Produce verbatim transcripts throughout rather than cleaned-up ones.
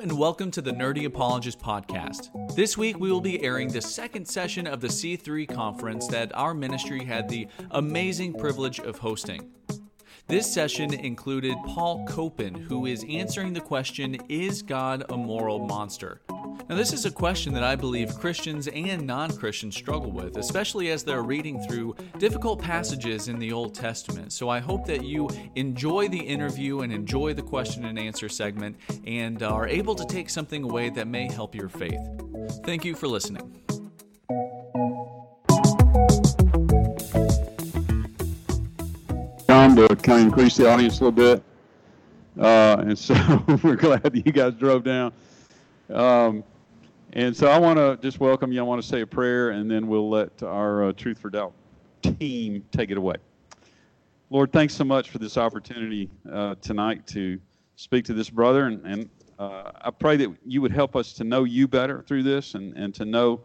Hello and welcome to the Nerdy Apologist Podcast. This week we will be airing the second session of the C three Conference that our ministry had the amazing privilege of hosting. This session included Paul Copan, who is answering the question, is God a moral monster? Now this is a question that I believe Christians and non-Christians struggle with, especially as they're reading through difficult passages in the Old Testament. So I hope that you enjoy the interview and enjoy the question and answer segment and are able to take something away that may help your faith. Thank you for listening. Time to kind of increase the audience a little bit. Uh, and so we're glad that you guys drove down. Um, and so I want to just welcome you. I want to say a prayer, and then we'll let our uh, Truth for Doubt team take it away. Lord, thanks so much for this opportunity uh, tonight to speak to this brother, and, and uh, I pray that you would help us to know you better through this, and, and to know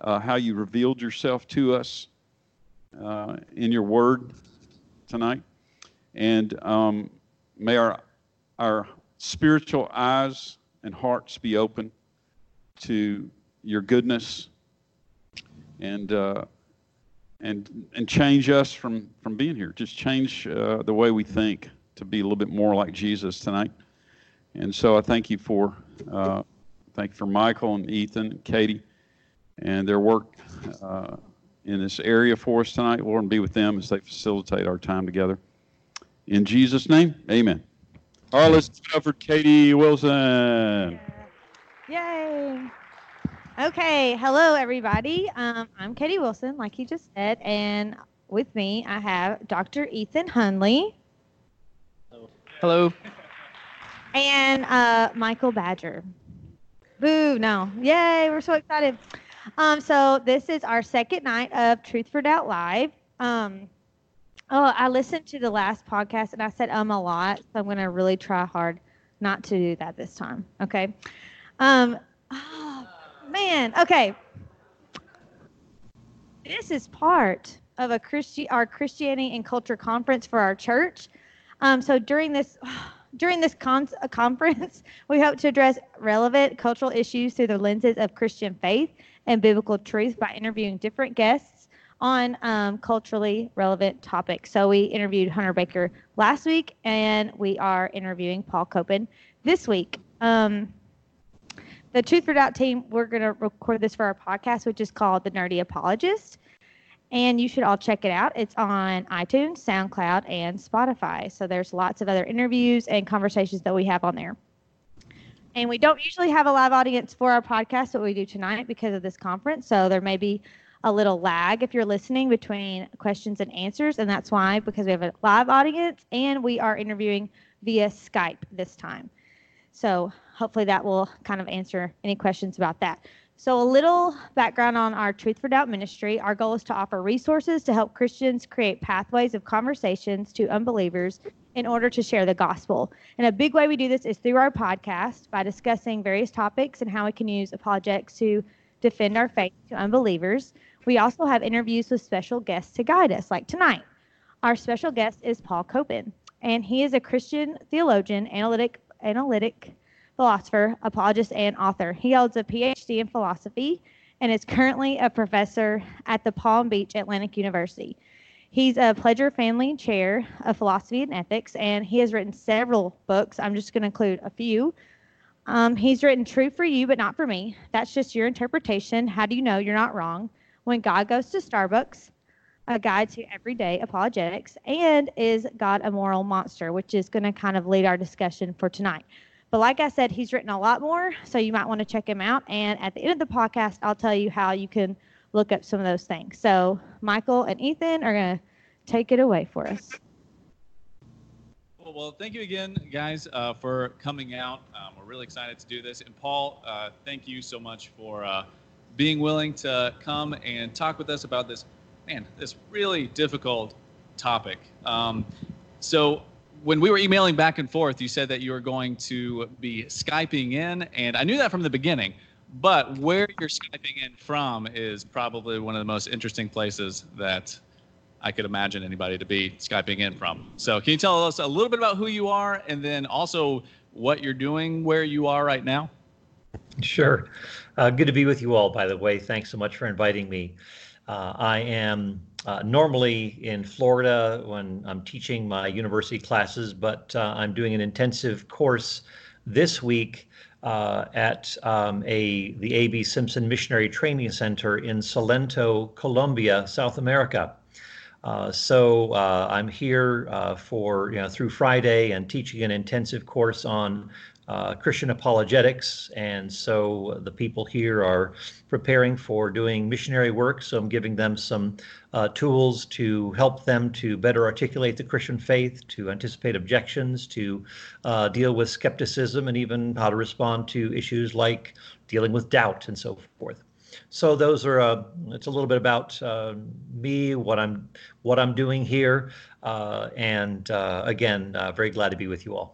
uh, how you revealed yourself to us uh, in your word tonight. And um, may our our spiritual eyes and hearts be open to your goodness, and uh, and and change us from, from being here. Just change uh, the way we think to be a little bit more like Jesus tonight. And so I thank you for uh, thank you for Michael and Ethan and Katie and their work uh, in this area for us tonight. Lord, and be with them as they facilitate our time together. In Jesus' name, amen. All right, let's give it up for Katie Wilson. Yay. Okay, hello, everybody. Um, I'm Katie Wilson, like you just said, and with me I have Doctor Ethan Hunley. Hello. Hello. And uh, Michael Badger. Boo, no. Yay, we're so excited. Um, so this is our second night of Truth for Doubt Live. Um Oh, I listened to the last podcast, and I said um a lot, so I'm going to really try hard not to do that this time, okay? Um, oh, man, okay. This is part of a Christi- our Christianity and Culture Conference for our church. Um, so during this during this con- conference, we hope to address relevant cultural issues through the lenses of Christian faith and biblical truth by interviewing different guests on um, culturally relevant topics. So we interviewed Hunter Baker last week, and we are interviewing Paul Copan this week. Um, the Truth for Doubt team, we're going to record this for our podcast, which is called The Nerdy Apologist, and you should all check it out. It's on iTunes, SoundCloud, and Spotify. So there's lots of other interviews and conversations that we have on there. And we don't usually have a live audience for our podcast, but we do tonight because of this conference. So there may be a little lag if you're listening between questions and answers, and that's why, because we have a live audience and we are interviewing via Skype this time. So hopefully that will kind of answer any questions about that. So a little background on our Truth for Doubt ministry. Our goal is to offer resources to help Christians create pathways of conversations to unbelievers in order to share the gospel. And a big way we do this is through our podcast by discussing various topics and how we can use apologetics to defend our faith to unbelievers. We also have interviews with special guests to guide us, like tonight. Our special guest is Paul Copan, and he is a Christian theologian, analytic, analytic philosopher, apologist, and author. He holds a P H D in philosophy and is currently a professor at the Palm Beach Atlantic University. He's a Pledger Family Chair of Philosophy and Ethics, and he has written several books. I'm just going to include a few. Um, he's written True for You, But Not for Me. That's Just Your Interpretation. How Do You Know You're Not Wrong? When God Goes to Starbucks, A Guide to Everyday Apologetics, and Is God a Moral Monster, which is going to kind of lead our discussion for tonight. But like I said, he's written a lot more, so you might want to check him out. And at the end of the podcast, I'll tell you how you can look up some of those things. So Michael and Ethan are going to take it away for us. Well, well thank you again, guys, uh, for coming out. Um, we're really excited to do this. And Paul, uh, thank you so much for Uh, being willing to come and talk with us about this, man, this really difficult topic. Um, so when we were emailing back and forth, you said that you were going to be Skyping in, and I knew that from the beginning, but where you're Skyping in from is probably one of the most interesting places that I could imagine anybody to be Skyping in from. So can you tell us a little bit about who you are, and then also what you're doing, where you are right now? Sure. Uh, good to be with you all, by the way. Thanks so much for inviting me. Uh, I am uh, normally in Florida when I'm teaching my university classes, but uh, I'm doing an intensive course this week uh, at um, a the A B Simpson Missionary Training Center in Salento, Colombia, South America. Uh, so uh, I'm here uh, for you know through Friday and teaching an intensive course on Uh, Christian apologetics, and so the people here are preparing for doing missionary work, so I'm giving them some uh, tools to help them to better articulate the Christian faith, to anticipate objections, to uh, deal with skepticism, and even how to respond to issues like dealing with doubt and so forth. So those are uh, it's a little bit about uh, me, what I'm what I'm doing here, uh, and uh, again, uh, very glad to be with you all.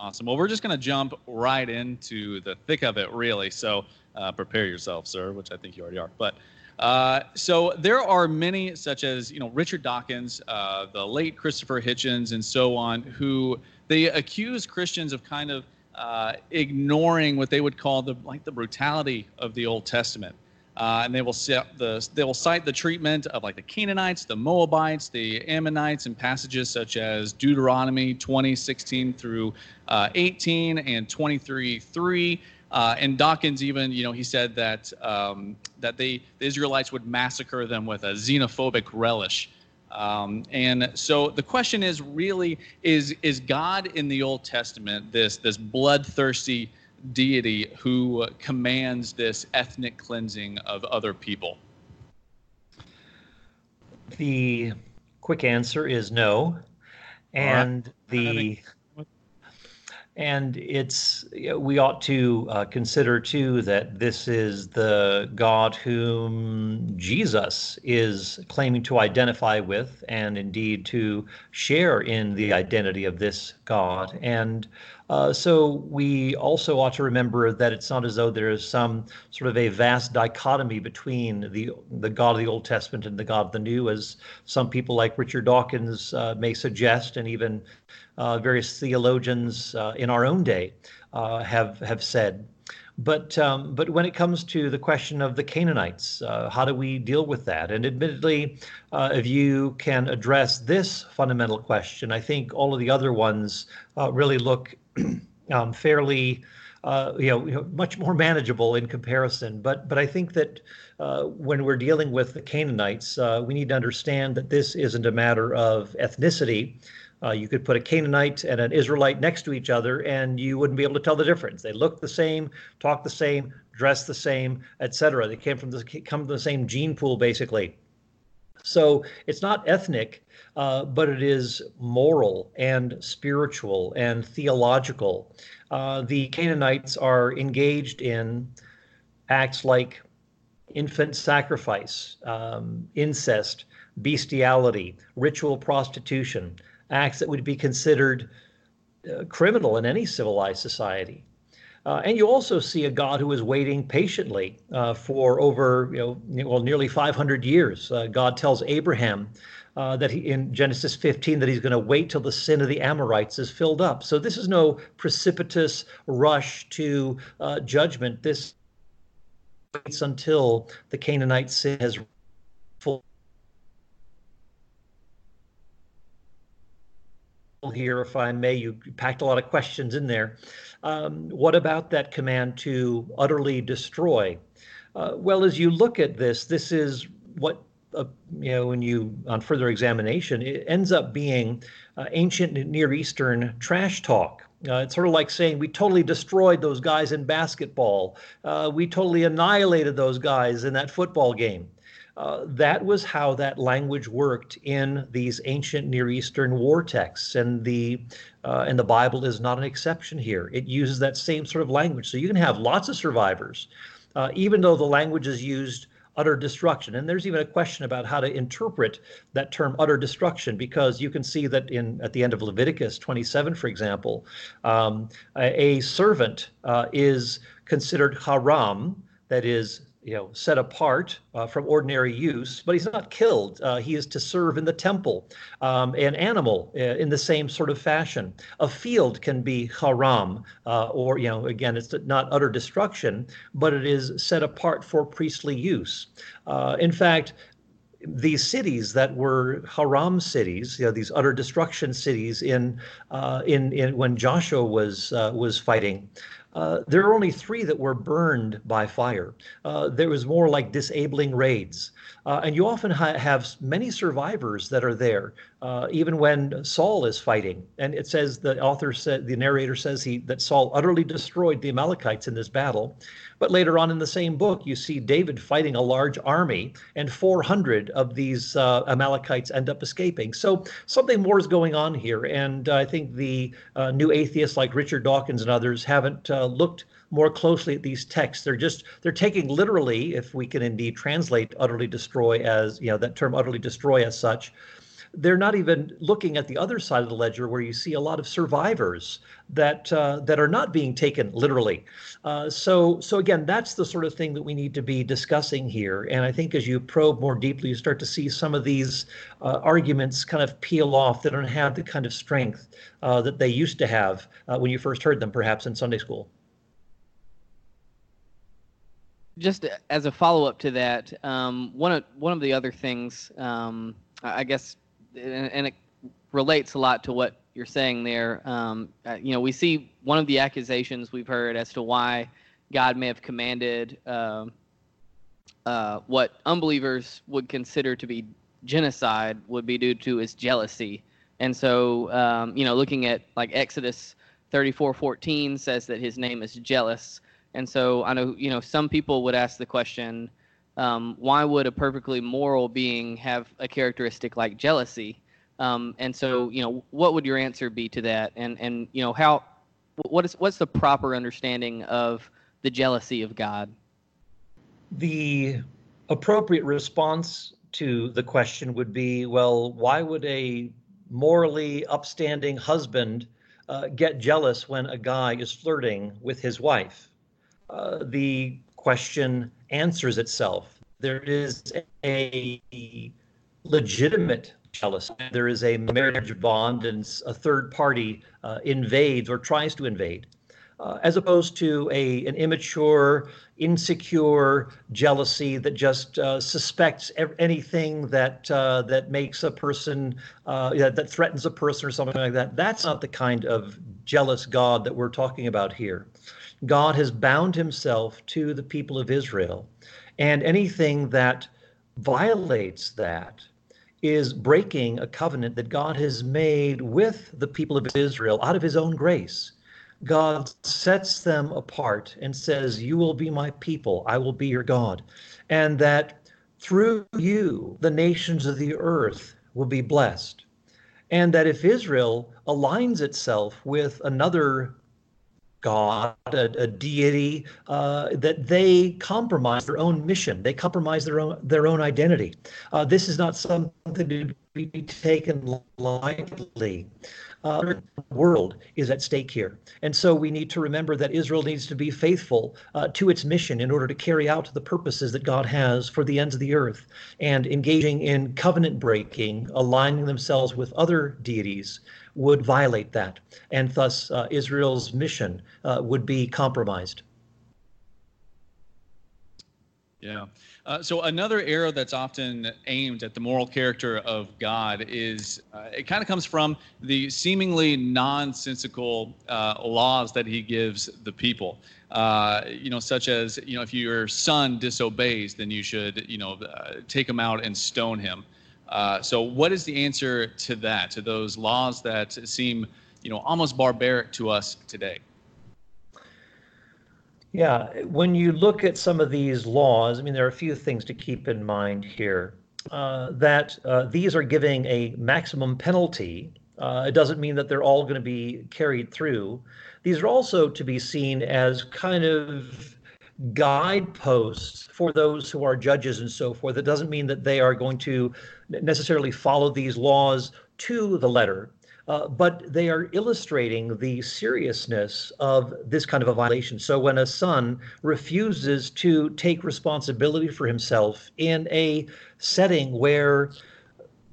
Awesome. Well, we're just going to jump right into the thick of it, really. So uh, prepare yourself, sir, which I think you already are. But uh, so there are many, such as, you know, Richard Dawkins, uh, the late Christopher Hitchens, and so on, who they accuse Christians of kind of uh, ignoring what they would call the like the brutality of the Old Testament. Uh, and they will set the they will cite the treatment of like the Canaanites, the Moabites, the Ammonites, and passages such as Deuteronomy twenty sixteen through uh, eighteen and twenty-three three. Uh, and Dawkins even, you know, he said that um, that they the Israelites would massacre them with a xenophobic relish. Um, and so the question is really is is God in the Old Testament this this bloodthirsty deity who commands this ethnic cleansing of other people? The quick answer is no, and right. the and it's we ought to uh, consider too that this is the God whom Jesus is claiming to identify with, and indeed to share in the identity of this God. And Uh, so we also ought to remember that it's not as though there is some sort of a vast dichotomy between the the God of the Old Testament and the God of the New, as some people like Richard Dawkins uh, may suggest, and even uh, various theologians uh, in our own day uh, have have said. But um, but when it comes to the question of the Canaanites, uh, how do we deal with that? And admittedly, uh, if you can address this fundamental question, I think all of the other ones uh, really look um, fairly, uh, you know, you know, much more manageable in comparison. But but I think that uh, when we're dealing with the Canaanites, uh, we need to understand that this isn't a matter of ethnicity. Uh, you could put a Canaanite and an Israelite next to each other, and you wouldn't be able to tell the difference. They look the same, talk the same, dress the same, et cetera. They came from the come from the same gene pool, basically. So it's not ethnic, uh, but it is moral and spiritual and theological. Uh, the Canaanites are engaged in acts like infant sacrifice, um, incest, bestiality, ritual prostitution, acts that would be considered uh, criminal in any civilized society. Uh, and you also see a God who is waiting patiently uh, for over, you know, well, nearly five hundred years. Uh, God tells Abraham uh, that he, in Genesis fifteen, that he's going to wait till the sin of the Amorites is filled up. So this is no precipitous rush to uh, judgment. This waits until the Canaanite sin has full. Here, if I may, you packed a lot of questions in there. Um, what about that command to utterly destroy? Uh, well, as you look at this, this is what, uh, you know, when you, on further examination, it ends up being uh, ancient Near Eastern trash talk. Uh, it's sort of like saying, we totally destroyed those guys in basketball. Uh, we totally annihilated those guys in that football game. Uh, that was how that language worked in these ancient Near Eastern war texts, and the uh, and the Bible is not an exception here. It uses that same sort of language. So you can have lots of survivors, uh, even though the language is used utter destruction. And there's even a question about how to interpret that term utter destruction, because you can see that in at the end of Leviticus twenty-seven, for example, um, a, a servant uh, is considered haram, that is you know, set apart uh, from ordinary use, but he's not killed. Uh, he is to serve in the temple, um, an animal uh, in the same sort of fashion. A field can be haram, uh, or, you know, again, it's not utter destruction, but it is set apart for priestly use. Uh, in fact, these cities that were haram cities, you know, these utter destruction cities in uh, in, in when Joshua was uh, was fighting, Uh, there are only three that were burned by fire. Uh, there was more like disabling raids. Uh, and you often ha- have many survivors that are there, uh, even when Saul is fighting. And it says, the author said, the narrator says he that Saul utterly destroyed the Amalekites in this battle. But later on in the same book, you see David fighting a large army, and four hundred of these uh, Amalekites end up escaping. So something more is going on here. And uh, I think the uh, new atheists like Richard Dawkins and others haven't uh, looked more closely at these texts. They're just, they're taking literally, if we can indeed translate utterly destroy as, you know, that term utterly destroy as such, they're not even looking at the other side of the ledger where you see a lot of survivors that uh, that are not being taken literally. Uh, so, so again, that's the sort of thing that we need to be discussing here. And I think as you probe more deeply, you start to see some of these uh, arguments kind of peel off. They don't have the kind of strength uh, that they used to have uh, when you first heard them, perhaps in Sunday school. Just as a follow-up to that, um, one of one of the other things, um, I guess, and it relates a lot to what you're saying there. Um, you know, we see one of the accusations we've heard as to why God may have commanded uh, uh, what unbelievers would consider to be genocide would be due to his jealousy. And so, um, you know, looking at like Exodus thirty-four fourteen says that his name is jealous. And so I know, you know, some people would ask the question, Um, why would a perfectly moral being have a characteristic like jealousy? Um, and so, you know, what would your answer be to that? And and you know, how, what is what's the proper understanding of the jealousy of God? The appropriate response to the question would be, well, why would a morally upstanding husband uh, get jealous when a guy is flirting with his wife? Uh, the question answers itself. There is a legitimate jealousy. There is a marriage bond, and a third party uh, invades or tries to invade, uh, as opposed to a an immature, insecure jealousy that just uh, suspects ev- anything that uh, that makes a person uh, that, that threatens a person or something like that. That's not the kind of jealous God that we're talking about here. God has bound himself to the people of Israel, and anything that violates that is breaking a covenant that God has made with the people of Israel out of his own grace. God sets them apart and says, "You will be my people, I will be your God, and that through you the nations of the earth will be blessed." And that if Israel aligns itself with another God, a, a deity, uh, that they compromise their own mission. They compromise their own their own identity. Uh, this is not something to be taken lightly. Uh, the world is at stake here. And so we need to remember that Israel needs to be faithful uh, to its mission in order to carry out the purposes that God has for the ends of the earth. And engaging in covenant breaking, aligning themselves with other deities, would violate that. And thus uh, Israel's mission uh, would be compromised. Yeah. Uh, so another arrow that's often aimed at the moral character of God is, uh, it kind of comes from the seemingly nonsensical uh, laws that he gives the people. Uh, you know, such as, you know, if your son disobeys, then you should, you know, uh, take him out and stone him. Uh, so what is the answer to that, to those laws that seem, you know, almost barbaric to us today? Yeah, when you look at some of these laws, I mean, there are a few things to keep in mind here, uh, that uh, these are giving a maximum penalty. Uh, it doesn't mean that they're all going to be carried through. These are also to be seen as kind of guideposts for those who are judges and so forth. It doesn't mean that they are going to necessarily follow these laws to the letter. Uh, but they are illustrating the seriousness of this kind of a violation. So when a son refuses to take responsibility for himself in a setting where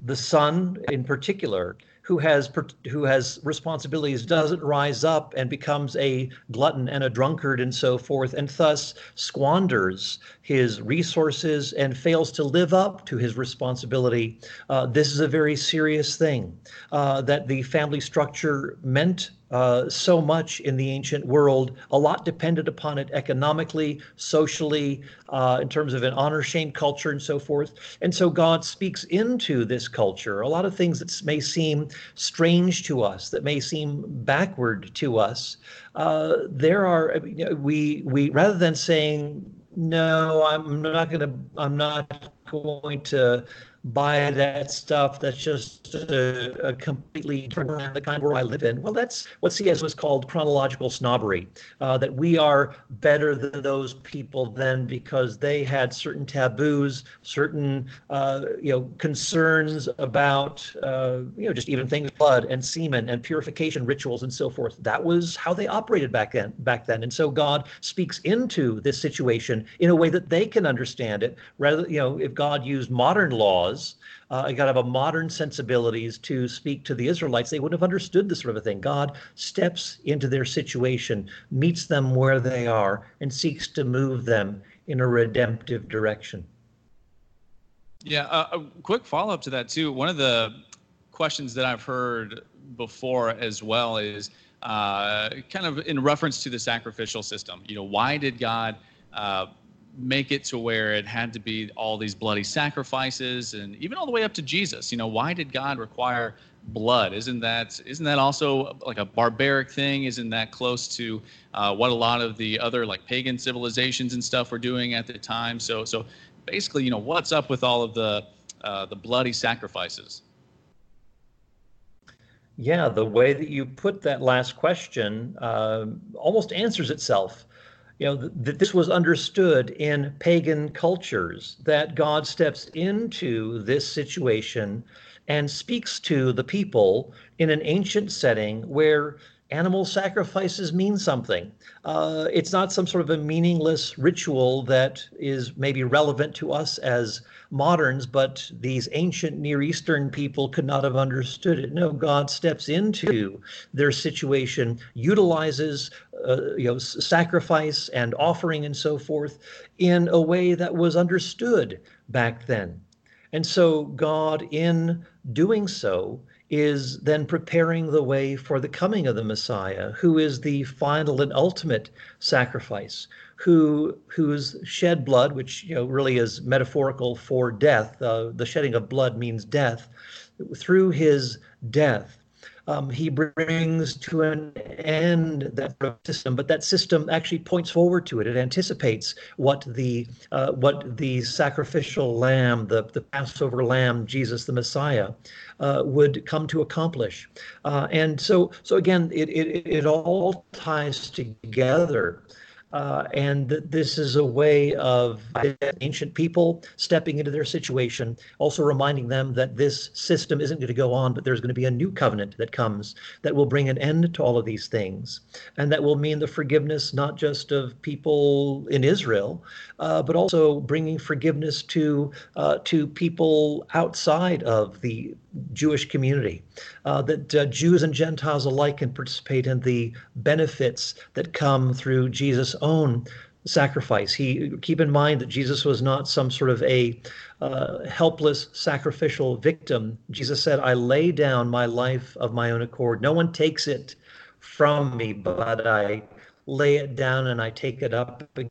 the son in particular, who has who has responsibilities, doesn't rise up and becomes a glutton and a drunkard and so forth, and thus squanders his resources and fails to live up to his responsibility. Uh, this is a very serious thing uh, that the family structure meant uh, so much in the ancient world. A lot depended upon it economically, socially, uh, in terms of an honor-shame culture and so forth. And so God speaks into this culture. A lot of things that may seem strange to us, that may seem backward to us. Uh, there are, we, we, rather than saying, no, I'm not going to, I'm not going to buy that stuff. That's just a, a completely different the kind of world I live in. Well, that's what C S was called chronological snobbery, uh, that we are better than those people then because they had certain taboos, certain, uh, you know, concerns about, uh, you know, just even things, blood and semen and purification rituals and so forth. That was how they operated back then. Back then. And so God speaks into this situation in a way that they can understand it. Rather, you know, if God used modern laws, uh, God have a modern sensibilities to speak to the Israelites, they wouldn't have understood this sort of a thing. God steps into their situation, meets them where they are, and seeks to move them in a redemptive direction. Yeah, uh, a quick follow-up to that too. One of the questions that I've heard before as well is uh, kind of in reference to the sacrificial system. You know, why did God uh, make it to where it had to be all these bloody sacrifices, and even all the way up to Jesus? You know, why did God require blood? Isn't that isn't that also like a barbaric thing? Isn't that close to uh, what a lot of the other like pagan civilizations and stuff were doing at the time? So, so basically, you know, what's up with all of the uh, the bloody sacrifices? Yeah, the way that you put that last question uh, almost answers itself. You know, that this was understood in pagan cultures, that God steps into this situation and speaks to the people in an ancient setting where animal sacrifices mean something. Uh, it's not some sort of a meaningless ritual that is maybe relevant to us as moderns, but these ancient Near Eastern people could not have understood it. No, God steps into their situation, utilizes uh, you know, sacrifice and offering and so forth in a way that was understood back then. And so God, in doing so, is then preparing the way for the coming of the Messiah, who is the final and ultimate sacrifice, who whose shed blood, which you know really is metaphorical for death. Uh, the shedding of blood means death. Through his death, um, he brings to an end that system. But that system actually points forward to it. It anticipates what the uh, what the sacrificial lamb, the the Passover lamb, Jesus the Messiah, Uh, would come to accomplish. Uh, and so so again, it it, it all ties together. Uh, and th- this is a way of ancient people stepping into their situation, also reminding them that this system isn't going to go on, but there's going to be a new covenant that comes that will bring an end to all of these things. And that will mean the forgiveness not just of people in Israel, uh, but also bringing forgiveness to uh, to people outside of the Jewish community, uh, that uh, Jews and Gentiles alike can participate in the benefits that come through Jesus' own sacrifice. He keep in mind that Jesus was not some sort of a uh, helpless sacrificial victim. Jesus said, "I lay down my life of my own accord. No one takes it from me, but I lay it down and I take it up again."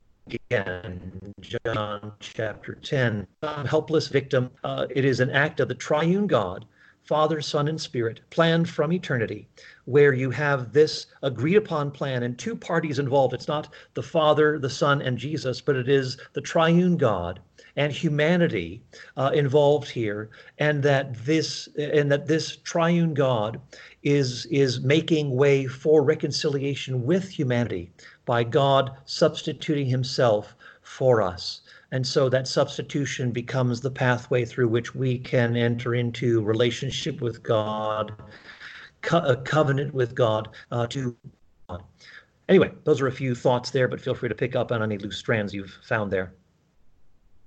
Again, John chapter ten, helpless victim. Uh, it is an act of the triune God, Father, Son, and Spirit, planned from eternity, where you have this agreed upon plan and two parties involved. It's not the Father, the Son, and Jesus, but it is the triune God and humanity uh, involved here, and that this and that this triune God is is making way for reconciliation with humanity by God substituting himself for us. And so that substitution becomes the pathway through which we can enter into relationship with God, co- a covenant with God uh, to God. Anyway, those are a few thoughts there, but feel free to pick up on any loose strands you've found there.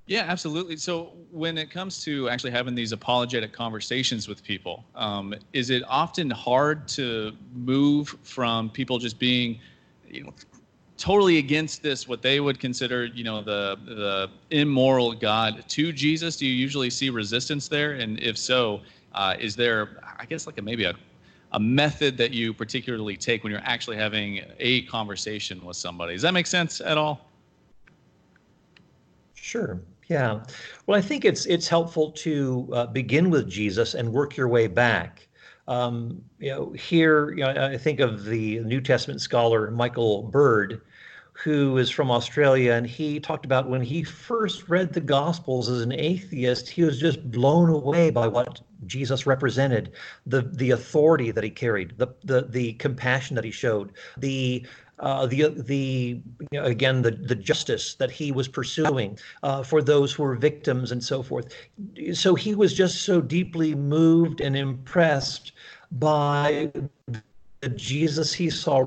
Yeah, absolutely. So when it comes to actually having these apologetic conversations with people, um, is it often hard to move from people just being, you know, totally against this, what they would consider, you know, the the immoral God to Jesus? Do you usually see resistance there? And if so, uh, is there, I guess, like a, maybe a, a method that you particularly take when you're actually having a conversation with somebody? Does that make sense at all? Sure. Yeah. Well, I think it's it's helpful to uh, begin with Jesus and work your way back. Um, you know, here, you know, I think of the New Testament scholar Michael Bird, who is from Australia, and he talked about when he first read the Gospels as an atheist, he was just blown away by what Jesus represented, the the authority that he carried, the the the compassion that he showed, the Uh, the the you know, again the, the justice that he was pursuing uh, for those who were victims and so forth. So he was just so deeply moved and impressed by the Jesus he saw,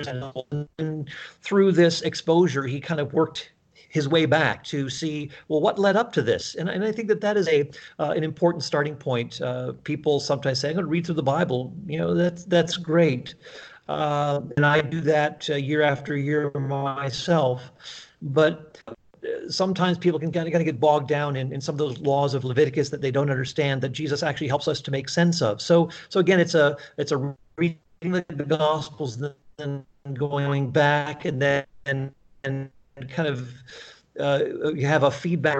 and through this exposure, he kind of worked his way back to see, well, what led up to this? And, and I think that that is a uh, an important starting point. Uh, people sometimes say, "I'm going to read through the Bible." You know, that's that's great. Uh, and I do that uh, year after year myself, but sometimes people can kind of, kind of get bogged down in, in some of those laws of Leviticus that they don't understand, that Jesus actually helps us to make sense of. So, so again, it's a it's a reading the Gospels, then going back, and then and, and kind of uh, you have a feedback.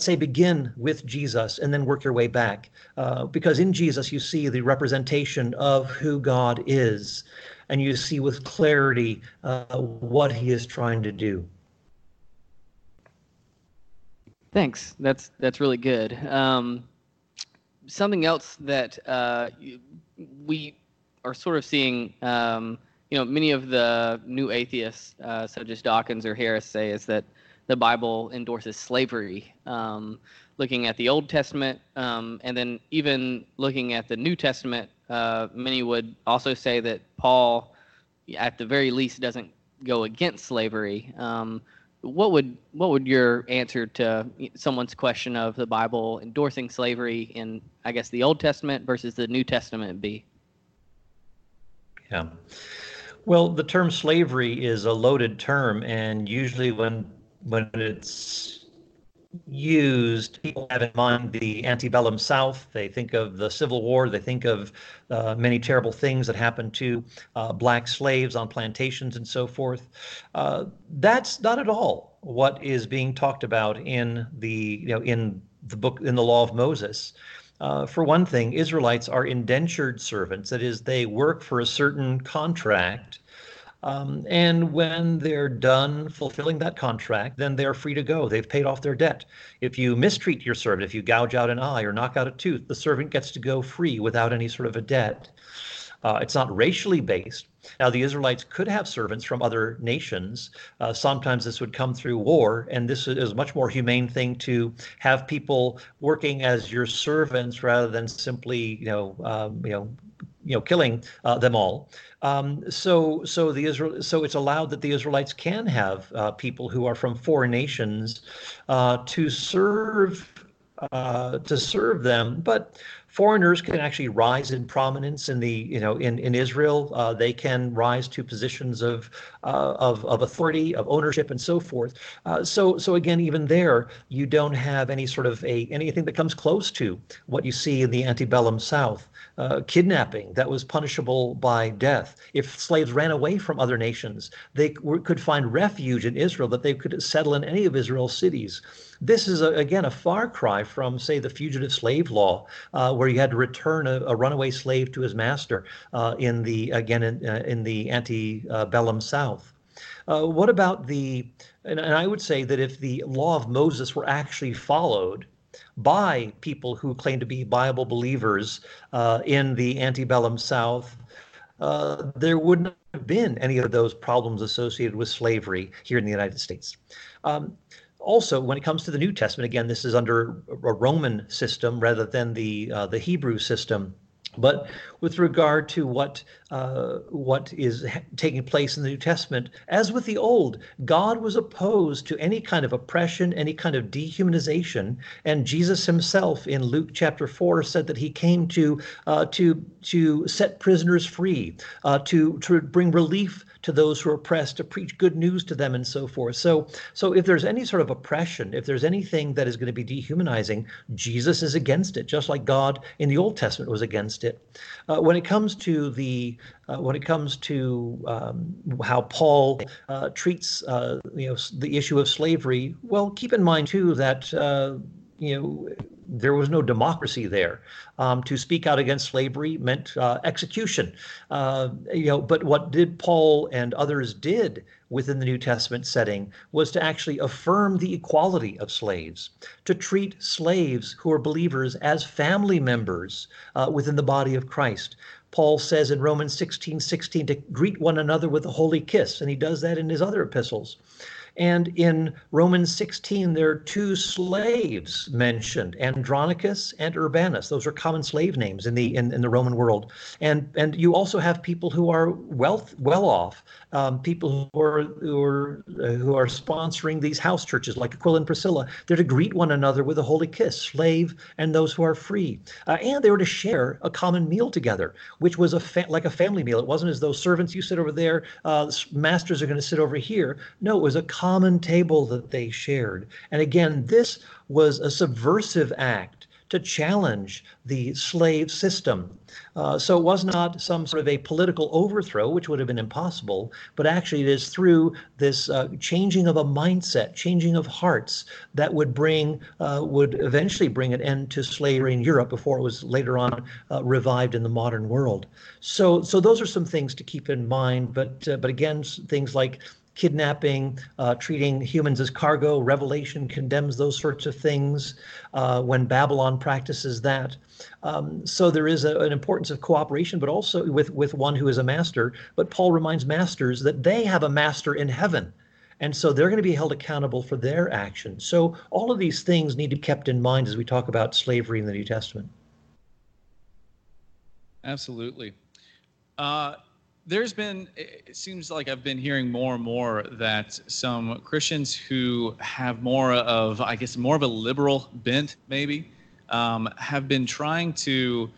Say begin with Jesus and then work your way back, uh, because in Jesus you see the representation of who God is, and you see with clarity uh, what he is trying to do. Thanks. That's that's really good. Um, something else that uh, we are sort of seeing, um, you know, many of the new atheists, uh, such as Dawkins or Harris, say is that the Bible endorses slavery, um, looking at the Old Testament, um, and then even looking at the New Testament, uh, many would also say that Paul, at the very least, doesn't go against slavery. Um, what would what would your answer to someone's question of the Bible endorsing slavery in, I guess, the Old Testament versus the New Testament be? Yeah. Well, the term slavery is a loaded term, and usually when When it's used, people have in mind the antebellum South. They think of the Civil War. They think of uh, many terrible things that happened to uh, black slaves on plantations and so forth. Uh, that's not at all what is being talked about in the you know in the book in the Law of Moses. Uh, for one thing, Israelites are indentured servants. That is, they work for a certain contract. Um, and when they're done fulfilling that contract, then they're free to go. They've paid off their debt. If you mistreat your servant, if you gouge out an eye or knock out a tooth, the servant gets to go free without any sort of a debt. Uh, it's not racially based. Now, the Israelites could have servants from other nations. Uh, sometimes this would come through war, and this is a much more humane thing to have people working as your servants rather than simply, you know, um, you know, you know, killing uh, them all. Um, so, so the Israel, so it's allowed that the Israelites can have uh, people who are from foreign nations uh, to serve uh, to serve them, but foreigners can actually rise in prominence in the, you know, in, in Israel. Uh, they can rise to positions of, uh, of of authority, of ownership, and so forth. Uh, so, so again, even there, you don't have any sort of a anything that comes close to what you see in the antebellum South. Uh, kidnapping that was punishable by death. If slaves ran away from other nations, they were, could find refuge in Israel, that they could settle in any of Israel's cities. This is, a, again, a far cry from, say, the fugitive slave law, uh, where you had to return a, a runaway slave to his master uh, in the, again, in, uh, in the antebellum South. Uh, what about the, and, and I would say that if the Law of Moses were actually followed by people who claim to be Bible believers uh, in the antebellum South, uh, there wouldn't have been any of those problems associated with slavery here in the United States. Um, Also, when it comes to the New Testament, again, this is under a Roman system rather than the uh, the Hebrew system. But with regard to what uh, what is ha- taking place in the New Testament, as with the Old, God was opposed to any kind of oppression, any kind of dehumanization, and Jesus himself in Luke chapter four said that he came to uh, to to set prisoners free, uh, to to bring relief to those who are oppressed, to preach good news to them, and so forth. So, so if there's any sort of oppression, if there's anything that is going to be dehumanizing, Jesus is against it, just like God in the Old Testament was against it. Uh, when it comes to the, uh, when it comes to um, how Paul uh, treats, uh, you know, the issue of slavery, well, keep in mind too that, uh, you know, there was no democracy there. Um, to speak out against slavery meant uh, execution. Uh, you know, but what did Paul and others did within the New Testament setting was to actually affirm the equality of slaves, to treat slaves who are believers as family members uh, within the body of Christ. Paul says in Romans sixteen sixteen to greet one another with a holy kiss, and he does that in his other epistles. And in Romans sixteen, there are two slaves mentioned, Andronicus and Urbanus. Those are common slave names in the in, in the Roman world. And and you also have people who are wealth well off, um, people who are who are, uh, who are sponsoring these house churches like Aquila and Priscilla. They're to greet one another with a holy kiss, slave and those who are free. Uh, and they were to share a common meal together, which was a fa- like a family meal. It wasn't as though servants, you sit over there, uh, masters are going to sit over here. No, it was a common common table that they shared. And again, this was a subversive act to challenge the slave system. Uh, so it was not some sort of a political overthrow, which would have been impossible, but actually it is through this uh, changing of a mindset, changing of hearts, that would bring, uh, would eventually bring an end to slavery in Europe before it was later on uh, revived in the modern world. So, so those are some things to keep in mind, but, uh, but again, things like kidnapping, uh, treating humans as cargo. Revelation condemns those sorts of things uh, when Babylon practices that. Um, so there is a, an importance of cooperation, but also with, with one who is a master. But Paul reminds masters that they have a master in heaven. And so they're going to be held accountable for their actions. So all of these things need to be kept in mind as we talk about slavery in the New Testament. Absolutely. Uh, There's been, it seems like I've been hearing more and more that some Christians who have more of, I guess, more of a liberal bent, maybe, um, have been trying to,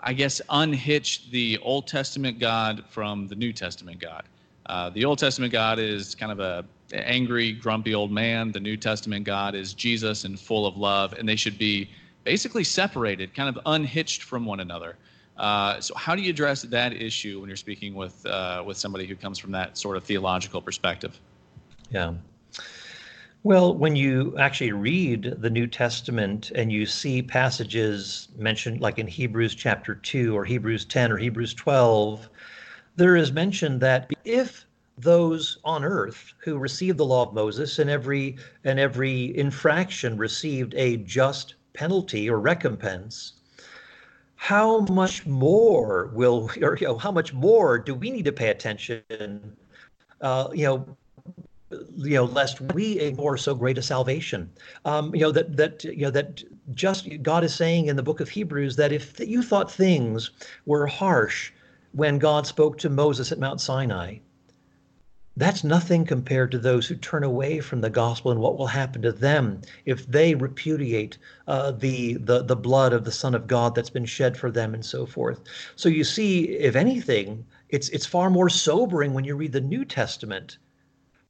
I guess, unhitch the Old Testament God from the New Testament God. Uh, the Old Testament God is kind of a angry, grumpy old man. The New Testament God is Jesus and full of love, and they should be basically separated, kind of unhitched from one another. Uh, so how do you address that issue when you're speaking with uh, with somebody who comes from that sort of theological perspective? Yeah. Well, when you actually read the New Testament and you see passages mentioned like in Hebrews chapter two or Hebrews ten or Hebrews twelve, there is mention that if those on earth who received the law of Moses and every and every infraction received a just penalty or recompense, how much more will, or you know, how much more do we need to pay attention, uh, you know, you know, lest we ignore so great a salvation? Um, you know that that you know that just God is saying in the book of Hebrews that if you thought things were harsh when God spoke to Moses at Mount Sinai, that's nothing compared to those who turn away from the gospel and what will happen to them if they repudiate uh, the, the the blood of the Son of God that's been shed for them and so forth. So you see, if anything, it's it's far more sobering when you read the New Testament,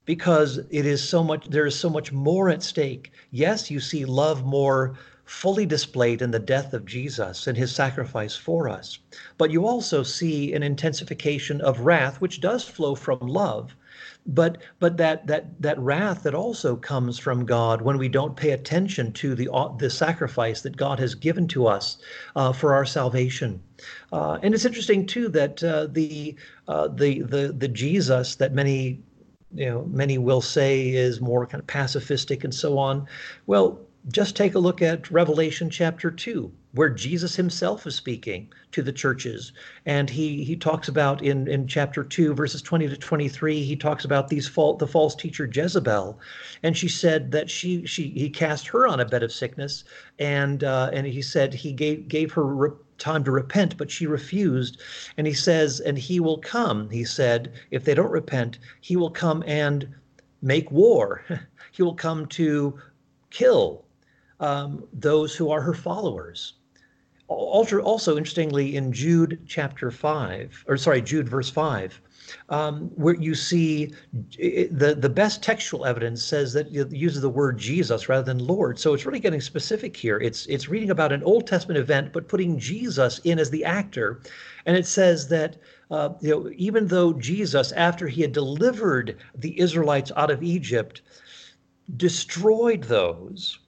because it is so much there is so much more at stake. Yes, you see love more fully displayed in the death of Jesus and his sacrifice for us. But you also see an intensification of wrath, which does flow from love, but but that that that wrath that also comes from God when we don't pay attention to the the sacrifice that God has given to us uh, for our salvation. Uh, and it's interesting too that uh, the uh, the the the Jesus that many you know many will say is more kind of pacifistic and so on. Well, just take a look at Revelation chapter two, where Jesus himself is speaking to the churches. And he he talks about in, in chapter two, verses twenty to twenty-three, he talks about these fal- the false teacher Jezebel. And she said that she she he cast her on a bed of sickness. And uh, and he said he gave, gave her re- time to repent, but she refused. And he says, and he will come, he said, if they don't repent, he will come and make war. He will come to kill um, those who are her followers. Also, interestingly, in Jude chapter five, or sorry, Jude verse five, um, where you see the, the best textual evidence says that it uses the word Jesus rather than Lord. So it's really getting specific here. It's it's reading about an Old Testament event, but putting Jesus in as the actor. And it says that uh, you know, even though Jesus, after he had delivered the Israelites out of Egypt, destroyed those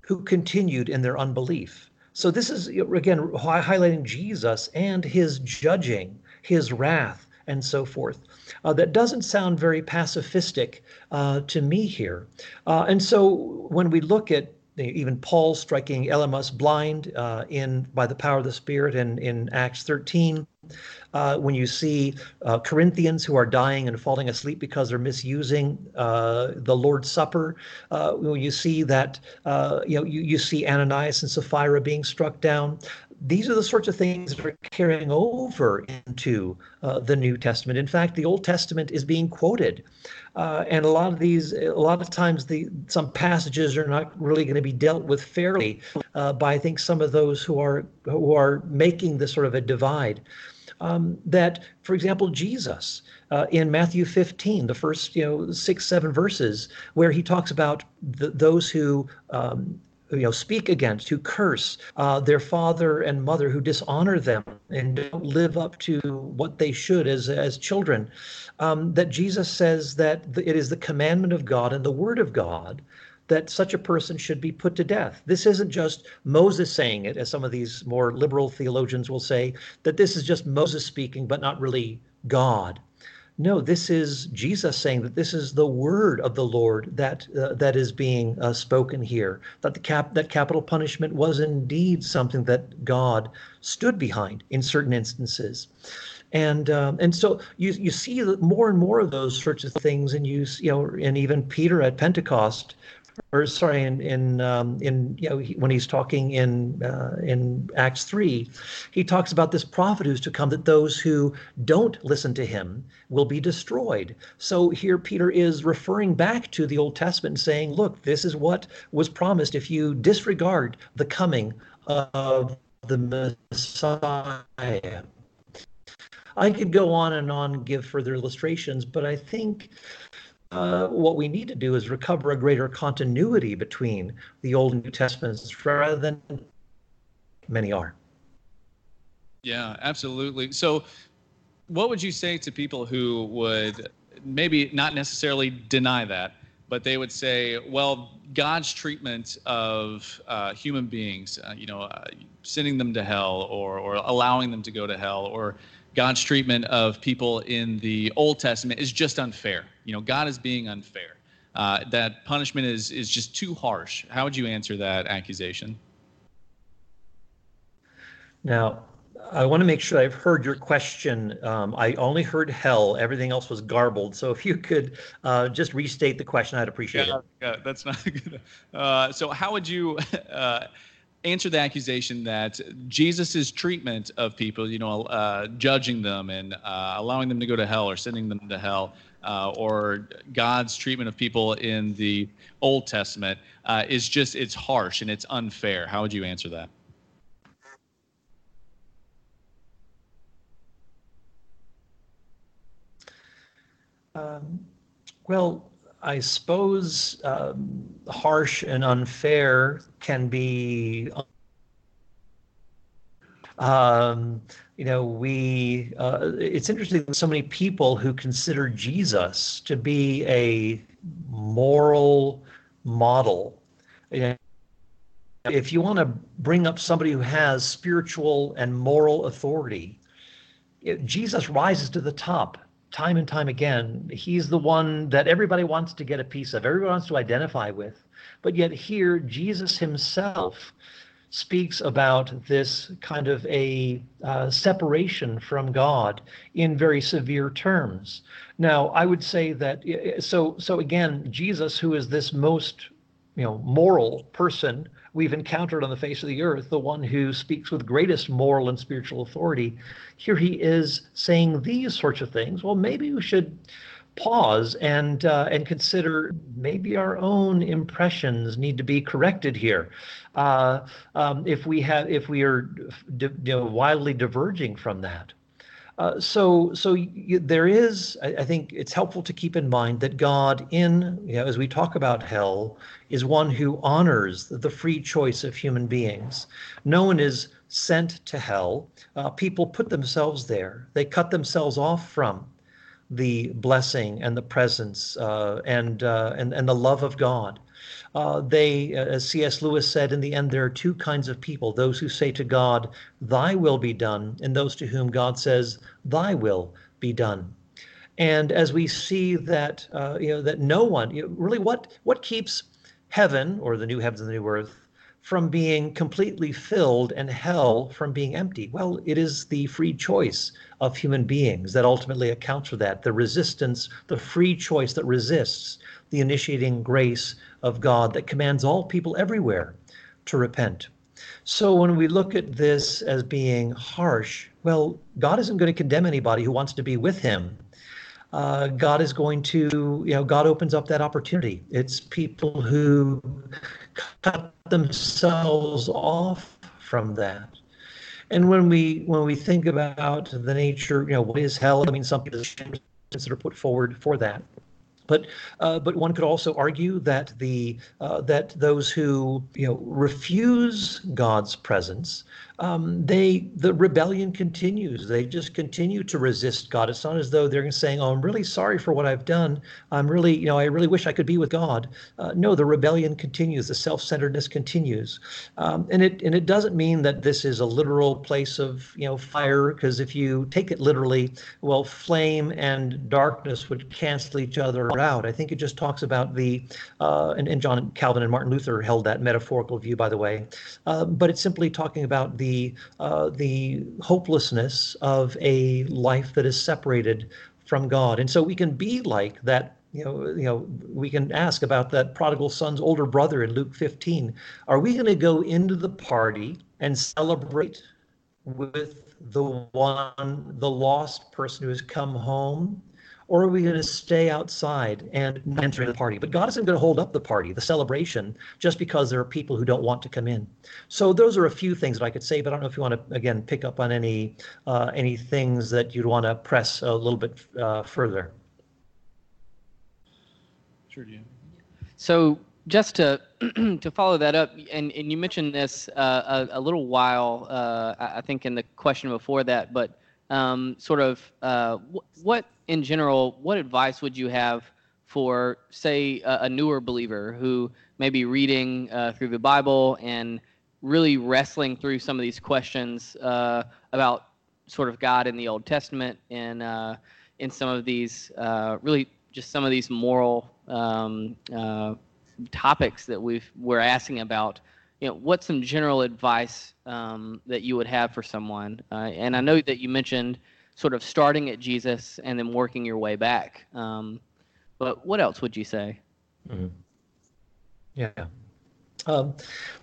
who continued in their unbelief. So this is, again, highlighting Jesus and his judging, his wrath, and so forth. Uh, that doesn't sound very pacifistic uh, to me here. Uh, and so when we look at even Paul striking Elymas blind uh, in by the power of the Spirit in, in Acts thirteen, uh, when you see uh, Corinthians who are dying and falling asleep because they're misusing uh, the Lord's Supper, uh, when you see that, uh, you know, you, you see Ananias and Sapphira being struck down. These are the sorts of things that are carrying over into uh, the New Testament. In fact, the Old Testament is being quoted, uh, and a lot of these, a lot of times, the some passages are not really going to be dealt with fairly uh, by, I think, some of those who are who are making this sort of a divide. Um, that, for example, Jesus uh, in Matthew fifteen, the first you know six seven verses, where he talks about th- those who. Um, you know, speak against, who curse uh, their father and mother, who dishonor them and don't live up to what they should as as children, um, that Jesus says that the, it is the commandment of God and the word of God that such a person should be put to death. This isn't just Moses saying it, as some of these more liberal theologians will say, that this is just Moses speaking, but not really God. No, this is Jesus saying that this is the word of the Lord that uh, that is being uh, spoken here, that the cap that capital punishment was indeed something that God stood behind in certain instances. And um, and so you you see more and more of those sorts of things, and you you know, and even Peter at Pentecost, or sorry, in in um, in you know he, when he's talking in uh, in Acts three, he talks about this prophet who's to come, that those who don't listen to him will be destroyed. So here Peter is referring back to the Old Testament and saying, look, this is what was promised if you disregard the coming of the Messiah. I could go on and on, give further illustrations, but I think Uh, what we need to do is recover a greater continuity between the Old and New Testaments rather than many are. Yeah, absolutely. So what would you say to people who would maybe not necessarily deny that, but they would say, well, God's treatment of uh, human beings, uh, you know, uh, sending them to hell or, or allowing them to go to hell, or God's treatment of people in the Old Testament is just unfair. You know, God is being unfair. Uh, that punishment is is just too harsh. How would you answer that accusation? Now, I want to make sure I've heard your question. Um, I only heard hell. Everything else was garbled. So if you could uh, just restate the question, I'd appreciate yeah, it. Yeah, that's not good. Uh, so how would you... Uh, answer the accusation that Jesus's treatment of people, you know, uh, judging them and uh, allowing them to go to hell or sending them to hell, uh, or God's treatment of people in the Old Testament uh, is just, it's harsh and it's unfair. How would you answer that? Um, well, I suppose um, harsh and unfair can be, um, you know, we, uh, it's interesting that so many people who consider Jesus to be a moral model. You know, if you want to bring up somebody who has spiritual and moral authority, it, Jesus rises to the top. Time and time again, he's the one that everybody wants to get a piece of, everybody wants to identify with. But yet here, Jesus himself speaks about this kind of a uh, separation from God in very severe terms. Now, I would say that, so so again, Jesus, who is this most you know, moral person we've encountered on the face of the earth, the one who speaks with greatest moral and spiritual authority, here he is saying these sorts of things. Well, maybe we should pause and uh, and consider maybe our own impressions need to be corrected here. Uh, um, if we have, if we are di- you know, wildly diverging from that. Uh, so, so you, there is, I, I think it's helpful to keep in mind that God in, you know, as we talk about hell, is one who honors the free choice of human beings. No one is sent to hell. Uh, people put themselves there. They cut themselves off from the blessing and the presence uh, and, uh, and and the love of God. Uh, they, as C S Lewis said, in the end, there are two kinds of people, those who say to God, thy will be done, and those to whom God says, thy will be done. And as we see that, uh, you know, that no one, you know, really what, what keeps heaven, or the new heavens and the new earth, from being completely filled and hell from being empty? Well, it is the free choice of human beings that ultimately accounts for that, the resistance, the free choice that resists the initiating grace of God that commands all people everywhere to repent. So when we look at this as being harsh, well, God isn't going to condemn anybody who wants to be with him. Uh, God is going to, you know, God opens up that opportunity. It's people who cut themselves off from that. And when we when we think about the nature, you know, what is hell? I mean, some positions that are put forward for that. But uh, but one could also argue that the uh, that those who, you know, refuse God's presence, um, they the rebellion continues. They just continue to resist God. It's not as though they're saying, "Oh, I'm really sorry for what I've done. I'm really, you know, I really wish I could be with God." Uh, no, the rebellion continues. The self-centeredness continues, um, and it and it doesn't mean that this is a literal place of, you know, fire. Because if you take it literally, well, flame and darkness would cancel each other out. I think it just talks about the, uh, and, and John Calvin and Martin Luther held that metaphorical view, by the way, uh, but it's simply talking about the uh, the hopelessness of a life that is separated from God. And so we can be like that, you know, you know, we can ask about that prodigal son's older brother in Luke fifteen. Are we going to go into the party and celebrate with the one, the lost person who has come home? Or are we going to stay outside and enter the party? But God isn't going to hold up the party, the celebration, just because there are people who don't want to come in. So those are a few things that I could say, but I don't know if you want to, again, pick up on any uh, any things that you'd want to press a little bit uh, further. Sure, Jim. So just to to follow that up, and, and you mentioned this uh, a, a little while, uh, I think, in the question before that, but um, sort of uh, wh- what... in general, what advice would you have for, say, a, a newer believer who may be reading uh, through the Bible and really wrestling through some of these questions uh, about sort of God in the Old Testament and uh, in some of these, uh, really just some of these moral um, uh, topics that we've, we're asking about? You know, what's some general advice um, that you would have for someone? Uh, and I know that you mentioned sort of starting at Jesus and then working your way back. Um, but what else would you say? Mm-hmm. Yeah. Um,